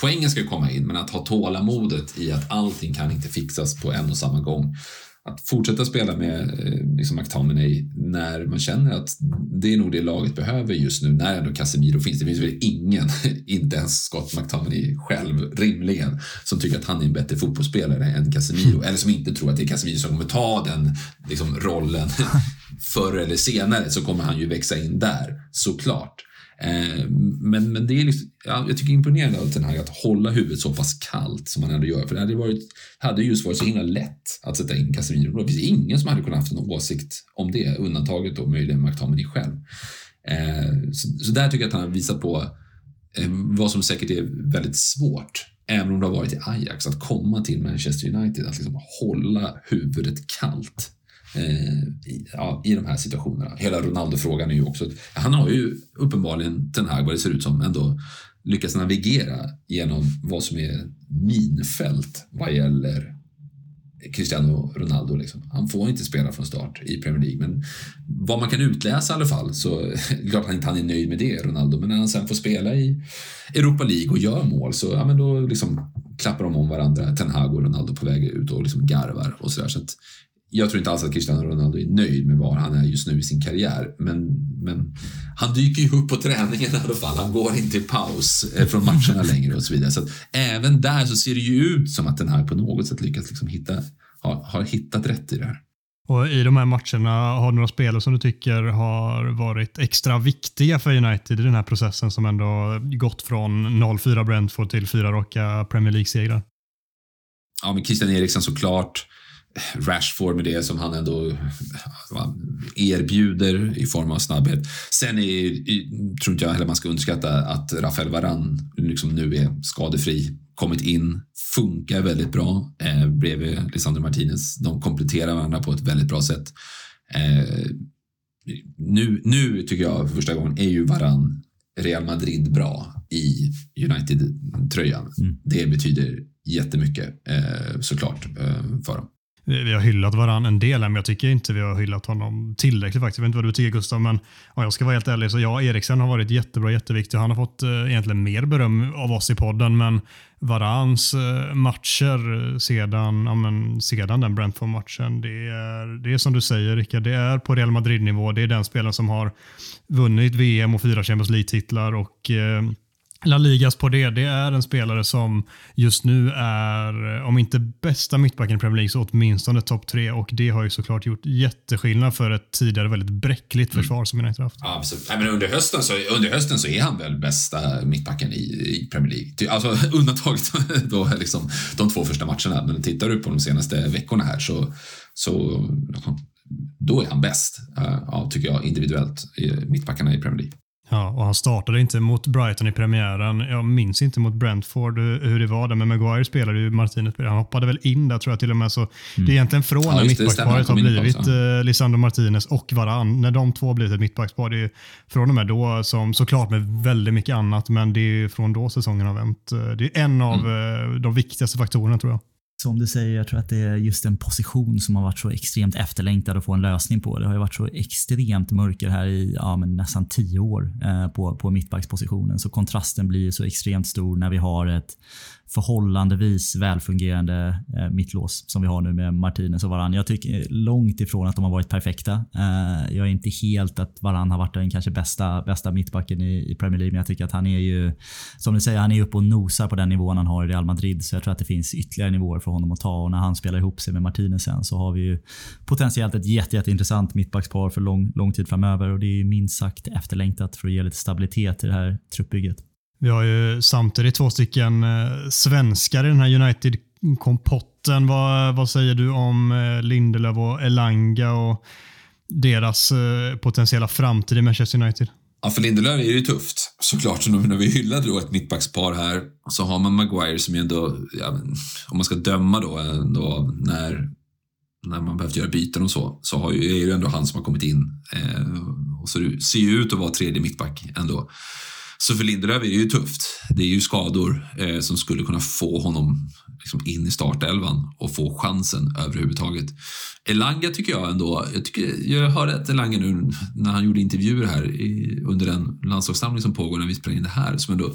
poängen ska komma in, men att ha tålamodet i att allting kan inte fixas på en och samma gång, att fortsätta spela med liksom McTominay när man känner att det är nog det laget behöver just nu, när ändå Casemiro finns. Det finns väl ingen, inte ens Scott McTominay själv rimligen, som tycker att han är en bättre fotbollsspelare än Casemiro, eller som inte tror att det är Casemiro som kommer ta den liksom rollen förr eller senare, så kommer han ju växa in där såklart. Men det är liksom, ja, jag tycker imponerande av den här, att hålla huvudet så pass kallt som man ändå gör, för det hade just varit så himla lätt att sätta in Casemiro. Det finns ingen som hade kunnat haft någon åsikt om det, undantaget då möjligen McTominay själv. Så där tycker jag att han har visat på vad som säkert är väldigt svårt, även om det har varit i Ajax, att komma till Manchester United, att liksom hålla huvudet kallt i de här situationerna. Hela Ronaldo-frågan är ju också, han har ju uppenbarligen, Ten Hag, vad det ser ut som, ändå lyckas navigera genom vad som är minfält vad gäller Cristiano Ronaldo liksom. Han får inte spela från start i Premier League, men vad man kan utläsa i alla fall, så klart han är nöjd med det, Ronaldo, men när han sen får spela i Europa League och gör mål, så ja, men då liksom klappar de om varandra, Ten Hag och Ronaldo på väg ut och liksom garvar och sådär, så att jag tror inte alls att Cristiano Ronaldo är nöjd med var han är just nu i sin karriär. Men han dyker ju upp på träningen i alla fall. Han går inte i paus från matcherna längre och så vidare. Så att även där så ser det ju ut som att den här på något sätt lyckats liksom har hittat rätt i det här. Och i de här matcherna, har du några spelare som du tycker har varit extra viktiga för United i den här processen som ändå gått från 0-4 Brentford till 4 raka Premier League-segrar? Ja, men Christian Eriksen såklart. Rashford med det som han ändå erbjuder i form av snabbhet. Sen tror inte jag heller man ska underskatta att Rafael Varane liksom nu är skadefri, kommit in, funkar väldigt bra bredvid Lisandro Martinez. De kompletterar varandra på ett väldigt bra sätt. Nu tycker jag för första gången är ju Varane Real Madrid bra i United-tröjan. Det betyder jättemycket såklart för dem. Vi har hyllat varann en del, men jag tycker inte vi har hyllat honom tillräckligt faktiskt. Jag vet inte vad du tycker, Gustav, men ja, jag ska vara helt ärlig. Så ja, Eriksen har varit jättebra, jätteviktig. Han har fått egentligen mer beröm av oss i podden, men Varans matcher sedan den Brentford-matchen, det är som du säger, Rickard, det är på Real Madrid-nivå. Det är den spelaren som har vunnit VM och 4 Champions League-titlar och La Ligas på det. Det är en spelare som just nu är, om inte bästa mittbacken i Premier League, så åtminstone topp 3, och det har ju såklart gjort jätteskillnad för ett tidigare väldigt bräckligt försvar som United haft. Ja, absolut. Nej, men under hösten så är han väl bästa mittbacken i Premier League. Alltså undantaget då liksom de 2 första matcherna, men tittar du på de senaste veckorna här så då är han bäst, ja, tycker jag, individuellt mittbackarna i Premier League. Ja, och han startade inte mot Brighton i premiären. Jag minns inte mot Brentford hur det var där, men Maguire spelade ju, Martinez, han hoppade väl in där tror jag till och med, så det är egentligen från när mittbacksparet har blivit Lisandro Martinez och Varane, när de två har blivit ett mittbackspar, det är ju från och med då, som såklart med väldigt mycket annat, men det är ju från då säsongen har vänt. Det är en av de viktigaste faktorerna tror jag. som du säger, jag tror att det är just en position som har varit så extremt efterlängtad att få en lösning på. Det har ju varit så extremt mörker här i nästan 10 år på mittbackspositionen. Så kontrasten blir så extremt stor när vi har ett förhållandevis välfungerande mittlås som vi har nu med Martinez och Varane. Jag tycker långt ifrån att de har varit perfekta. Jag är inte helt att Varane har varit den kanske bästa mittbacken i Premier League, men jag tycker att han är ju, som du säger, han är uppe och nosar på den nivån han har i Real Madrid, så jag tror att det finns ytterligare nivåer för honom att ta, och när han spelar ihop sig med Martinez sen så har vi ju potentiellt ett jätteintressant mittbackspar för lång tid framöver, och det är ju minst sagt efterlängtat för att ge lite stabilitet i det här truppbygget. Vi har ju samtidigt 2 stycken svenskar i den här United-kompotten. Vad säger du om Lindelöf och Elanga och deras potentiella framtid i Manchester United? Ja, för Lindelöf är det ju tufft. Såklart, så när vi hyllade då ett mittbackspar här, så har man Maguire som ju ändå, om man ska döma då ändå när man behövt göra byten och så är ju ändå han som har kommit in. Och så det ser ju ut att vara tredje mittback ändå. Så för Lindelöf är det ju tufft. Det är ju skador som skulle kunna få honom liksom in i startelvan och få chansen överhuvudtaget. Elanga tycker jag ändå, jag hörde att Elanga nu när han gjorde intervjuer här under den landslagssamling som pågår när vi spelar in det här, som ändå,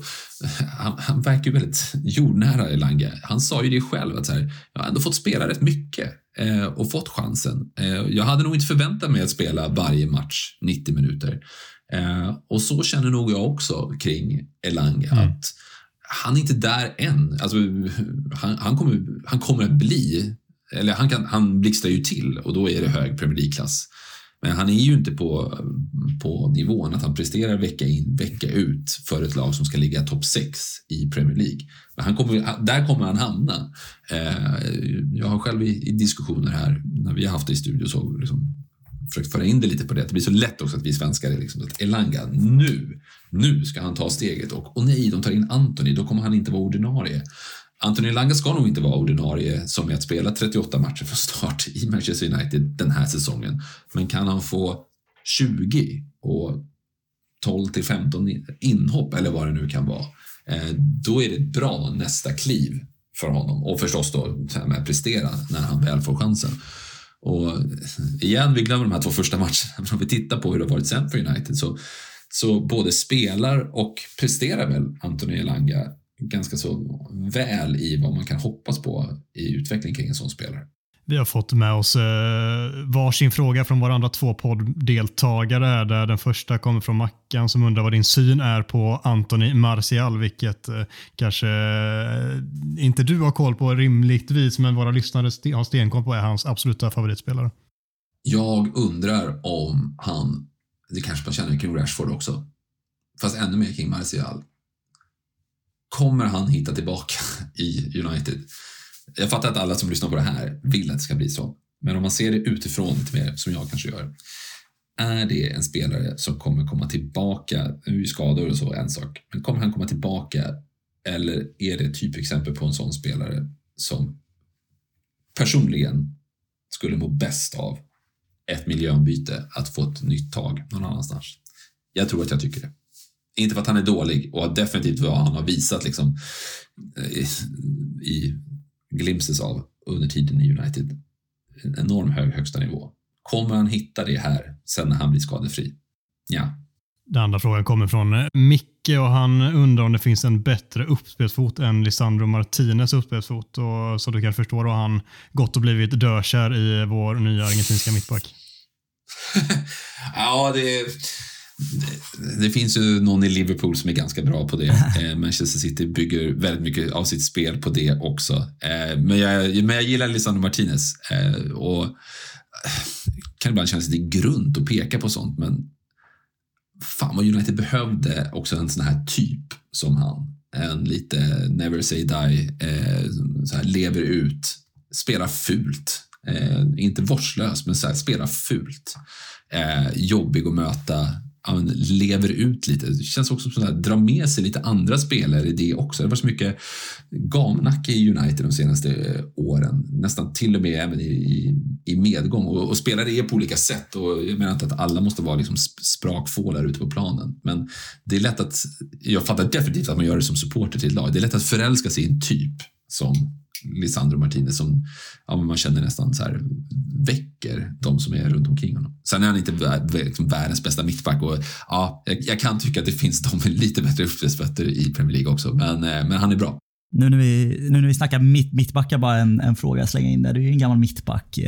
han verkar ju väldigt jordnära, Elanga. Han sa ju det själv att så här, jag har ändå fått spela rätt mycket och fått chansen. Jag hade nog inte förväntat mig att spela varje match 90 minuter. Och så känner nog jag också kring Elanga, att han är inte där än. Alltså, han kommer att bli, eller han blixtrar ju till, och då är det hög Premier League-klass. Men han är ju inte på nivån att han presterar vecka in, vecka ut för ett lag som ska ligga topp 6 i Premier League. Men där kommer han hamna. Jag har själv i diskussioner här när vi har haft det i studio så liksom försökt föra in det lite på det. Det blir så lätt också att vi svenskar är liksom att Elanga, nu ska han ta steget, och nej, de tar in Antony, då kommer han inte vara ordinarie. Antony Elanga ska nog inte vara ordinarie som är att spela 38 matcher från start i Manchester United den här säsongen. Men kan han få 20 och 12-15 inhopp eller vad det nu kan vara, då är det ett bra nästa kliv för honom, och förstås då med att prestera när han väl får chansen. Och igen, vi glömmer de här 2 första matcherna. Om vi tittar på hur det har varit sen för United, så både spelar och presterar väl Antony Elanga ganska så väl i vad man kan hoppas på i utveckling kring en sån spelare. Vi har fått med oss varsin fråga från varandra 2 podddeltagare, där den första kommer från Mackan som undrar vad din syn är på Antony Martial, vilket kanske inte du har koll på rimligtvis, men våra lyssnare har stenkoll på, är hans absoluta favoritspelare. Jag undrar om han, det kanske man känner kring Rashford också, fast ännu mer kring Martial. Kommer han hitta tillbaka i United? Jag fattar att alla som lyssnar på det här vill att det ska bli så. Men om man ser det utifrån lite mer, som jag kanske gör, är det en spelare som kommer komma tillbaka? Nu är skador och så en sak, men kommer han komma tillbaka? Eller är det typexempel på en sån spelare som personligen skulle må bäst av ett miljöombyte, att få ett nytt tag någon annanstans? Jag tror att jag tycker det. Inte för att han är dålig, och definitivt vad han har visat liksom, i glimpses av under tiden i United, en enorm högsta nivå. Kommer han hitta det här sen när han blir skadefri? Ja. Den andra frågan kommer från Micke, och han undrar om det finns en bättre uppspelsfot än Lisandro Martinez uppspelsfot, och så du kan förstå då han gott och blivit dödkär i vår nya argentinska mittback. Ja, det finns ju någon i Liverpool som är ganska bra på det. Manchester City bygger väldigt mycket av sitt spel på det också. Men jag gillar Lisandro Martinez, och kan ibland kännas lite grunt att peka på sånt, men fan vad United behövde också en sån här typ som han. En lite never say die, så här, lever ut, spelar fult, inte vårdslös, men så här, spelar fult, jobbig att möta, lever ut lite. Det känns också som att dra med sig lite andra spelare i det också. Det var så mycket gamnack i United de senaste åren, nästan till och med även i medgång, och spelare är på olika sätt, och jag menar inte att alla måste vara liksom sprakfålar ute på planen, men det är lätt att, jag fattar definitivt att man gör det som supporter till ett lag, det är lätt att förälska sig i en typ som Lisandro Martinez som man känner nästan så här väcker de som är runt omkring honom. Sen är han inte världens bästa mittback och ja, jag kan tycka att det finns de med lite bättre uppspelsfötter i Premier League också, men han är bra. Nu när vi snackar mittbackar, bara en fråga jag slänger in där. Du är ju en gammal mittback.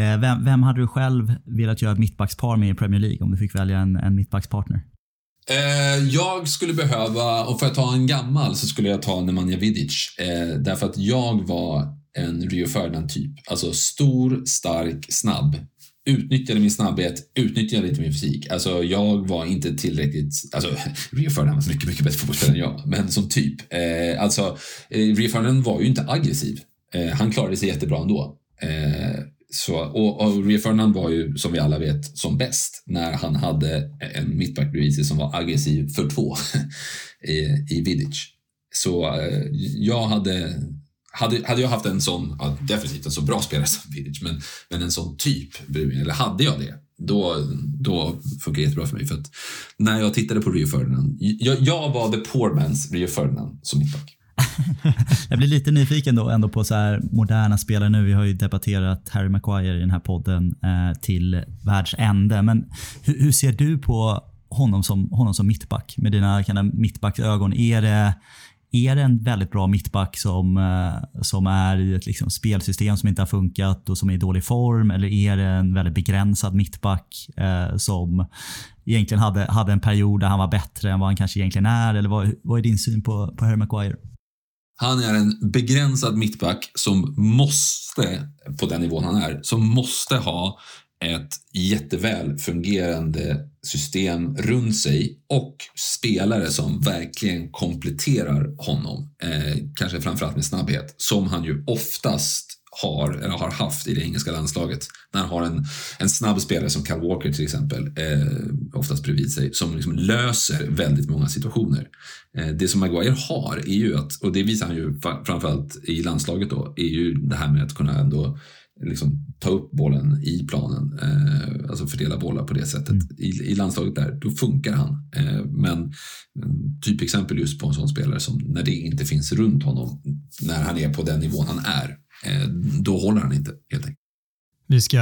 Vem hade du själv velat göra ett mittbackspar med i Premier League om du fick välja en mittbackspartner? Jag skulle behöva, och för att ta en gammal så skulle jag ta Nemanja Vidic, därför att jag var en Rio Ferdinand-typ. Alltså stor, stark, snabb. Utnyttjade min snabbhet, utnyttjade lite min fysik. Alltså jag var inte tillräckligt... Alltså Rio Ferdinand var mycket, mycket bättre fotbollsspelare än jag. Men som typ. Rio Ferdinand var ju inte aggressiv. Han klarade sig jättebra ändå. Och Rio Ferdinand var ju, som vi alla vet, som bäst när han hade en mittback bredvid sig som var aggressiv för två i Vidic. Så jag hade jag haft en sån, ja, definitivt en så bra spelare som Vidic, men en sån typ, eller hade jag det, då funkar det jättebra för mig. För att när jag tittade på Rio Ferdinand, jag var the poor man's Rio Ferdinand som mittback. Jag blir lite nyfiken då ändå på så här moderna spelare nu. Vi har ju debatterat Harry Maguire i den här podden till världsände, men hur ser du på honom som mittback med dina mittbacksögon? Är det en väldigt bra mittback som är i ett liksom spelsystem som inte har funkat och som är i dålig form, eller är det en väldigt begränsad mittback som egentligen hade en period där han var bättre än vad han kanske egentligen är, eller vad är din syn på Harry Maguire? Han är en begränsad mittback som måste, på den nivån han är, som måste ha ett jätteväl fungerande system runt sig och spelare som verkligen kompletterar honom. Kanske framförallt med snabbhet, som han ju oftast har haft i det engelska landslaget. När han har en snabb spelare som Kyle Walker till exempel, oftast bredvid sig, som liksom löser väldigt många situationer. Det som Maguire har är ju att, och det visar han ju framförallt i landslaget då, är ju det här med att kunna ändå liksom ta upp bollen i planen, alltså fördela bollar på det sättet. I landslaget där, då funkar han. Men typ exempel just på en sån spelare som när det inte finns runt honom, när han är på den nivån han är, då håller han inte, helt enkelt. Vi ska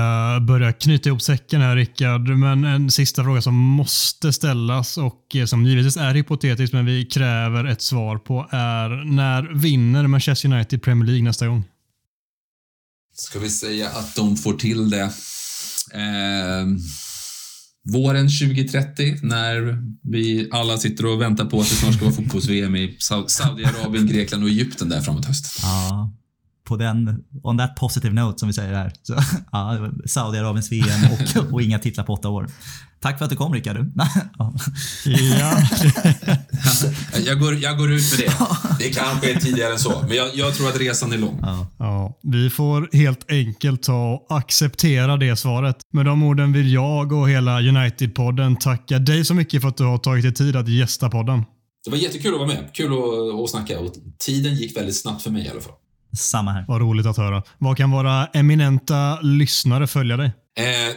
börja knyta ihop säcken här, Rickard, men en sista fråga som måste ställas och som givetvis är hypotetisk men vi kräver ett svar på är: när vinner Manchester United Premier League nästa gång? Ska vi säga att de får till det våren 2030, när vi alla sitter och väntar på att det snart ska vara fotbolls-VM i Saudiarabien, Grekland och Egypten där framåt hösten. Ja. På den, on that positive note som vi säger här. Så, ja, Saudi-Arabiens VM och inga titlar på 8 år. Tack för att du kom, Rickard. Ja. Jag går ut för det. Det kanske är tidigare än så, men jag tror att resan är lång. Ja. Ja, vi får helt enkelt ta och acceptera det svaret. Med de orden vill jag och hela United-podden tacka dig så mycket för att du har tagit dig tid att gästa podden. Det var jättekul att vara med. Kul att snacka, och tiden gick väldigt snabbt för mig i alla fall. Samma här. Vad roligt att höra. Vad kan våra eminenta lyssnare följa dig?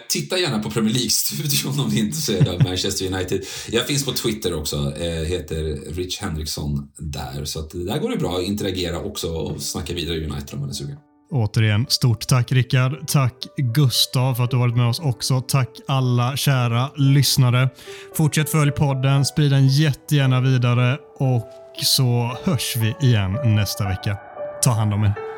Titta gärna på Premier League-studion om ni är intresserade av Manchester United. Jag finns på Twitter också. Heter Rich Henriksson där. Så att där går det bra att interagera också och snacka vidare United om man är sugen. Återigen, stort tack Rickard. Tack Gustav för att du varit med oss också. Tack alla kära lyssnare. Fortsätt följ podden. Sprid den jättegärna vidare. Och så hörs vi igen nästa vecka. Ta hand om er.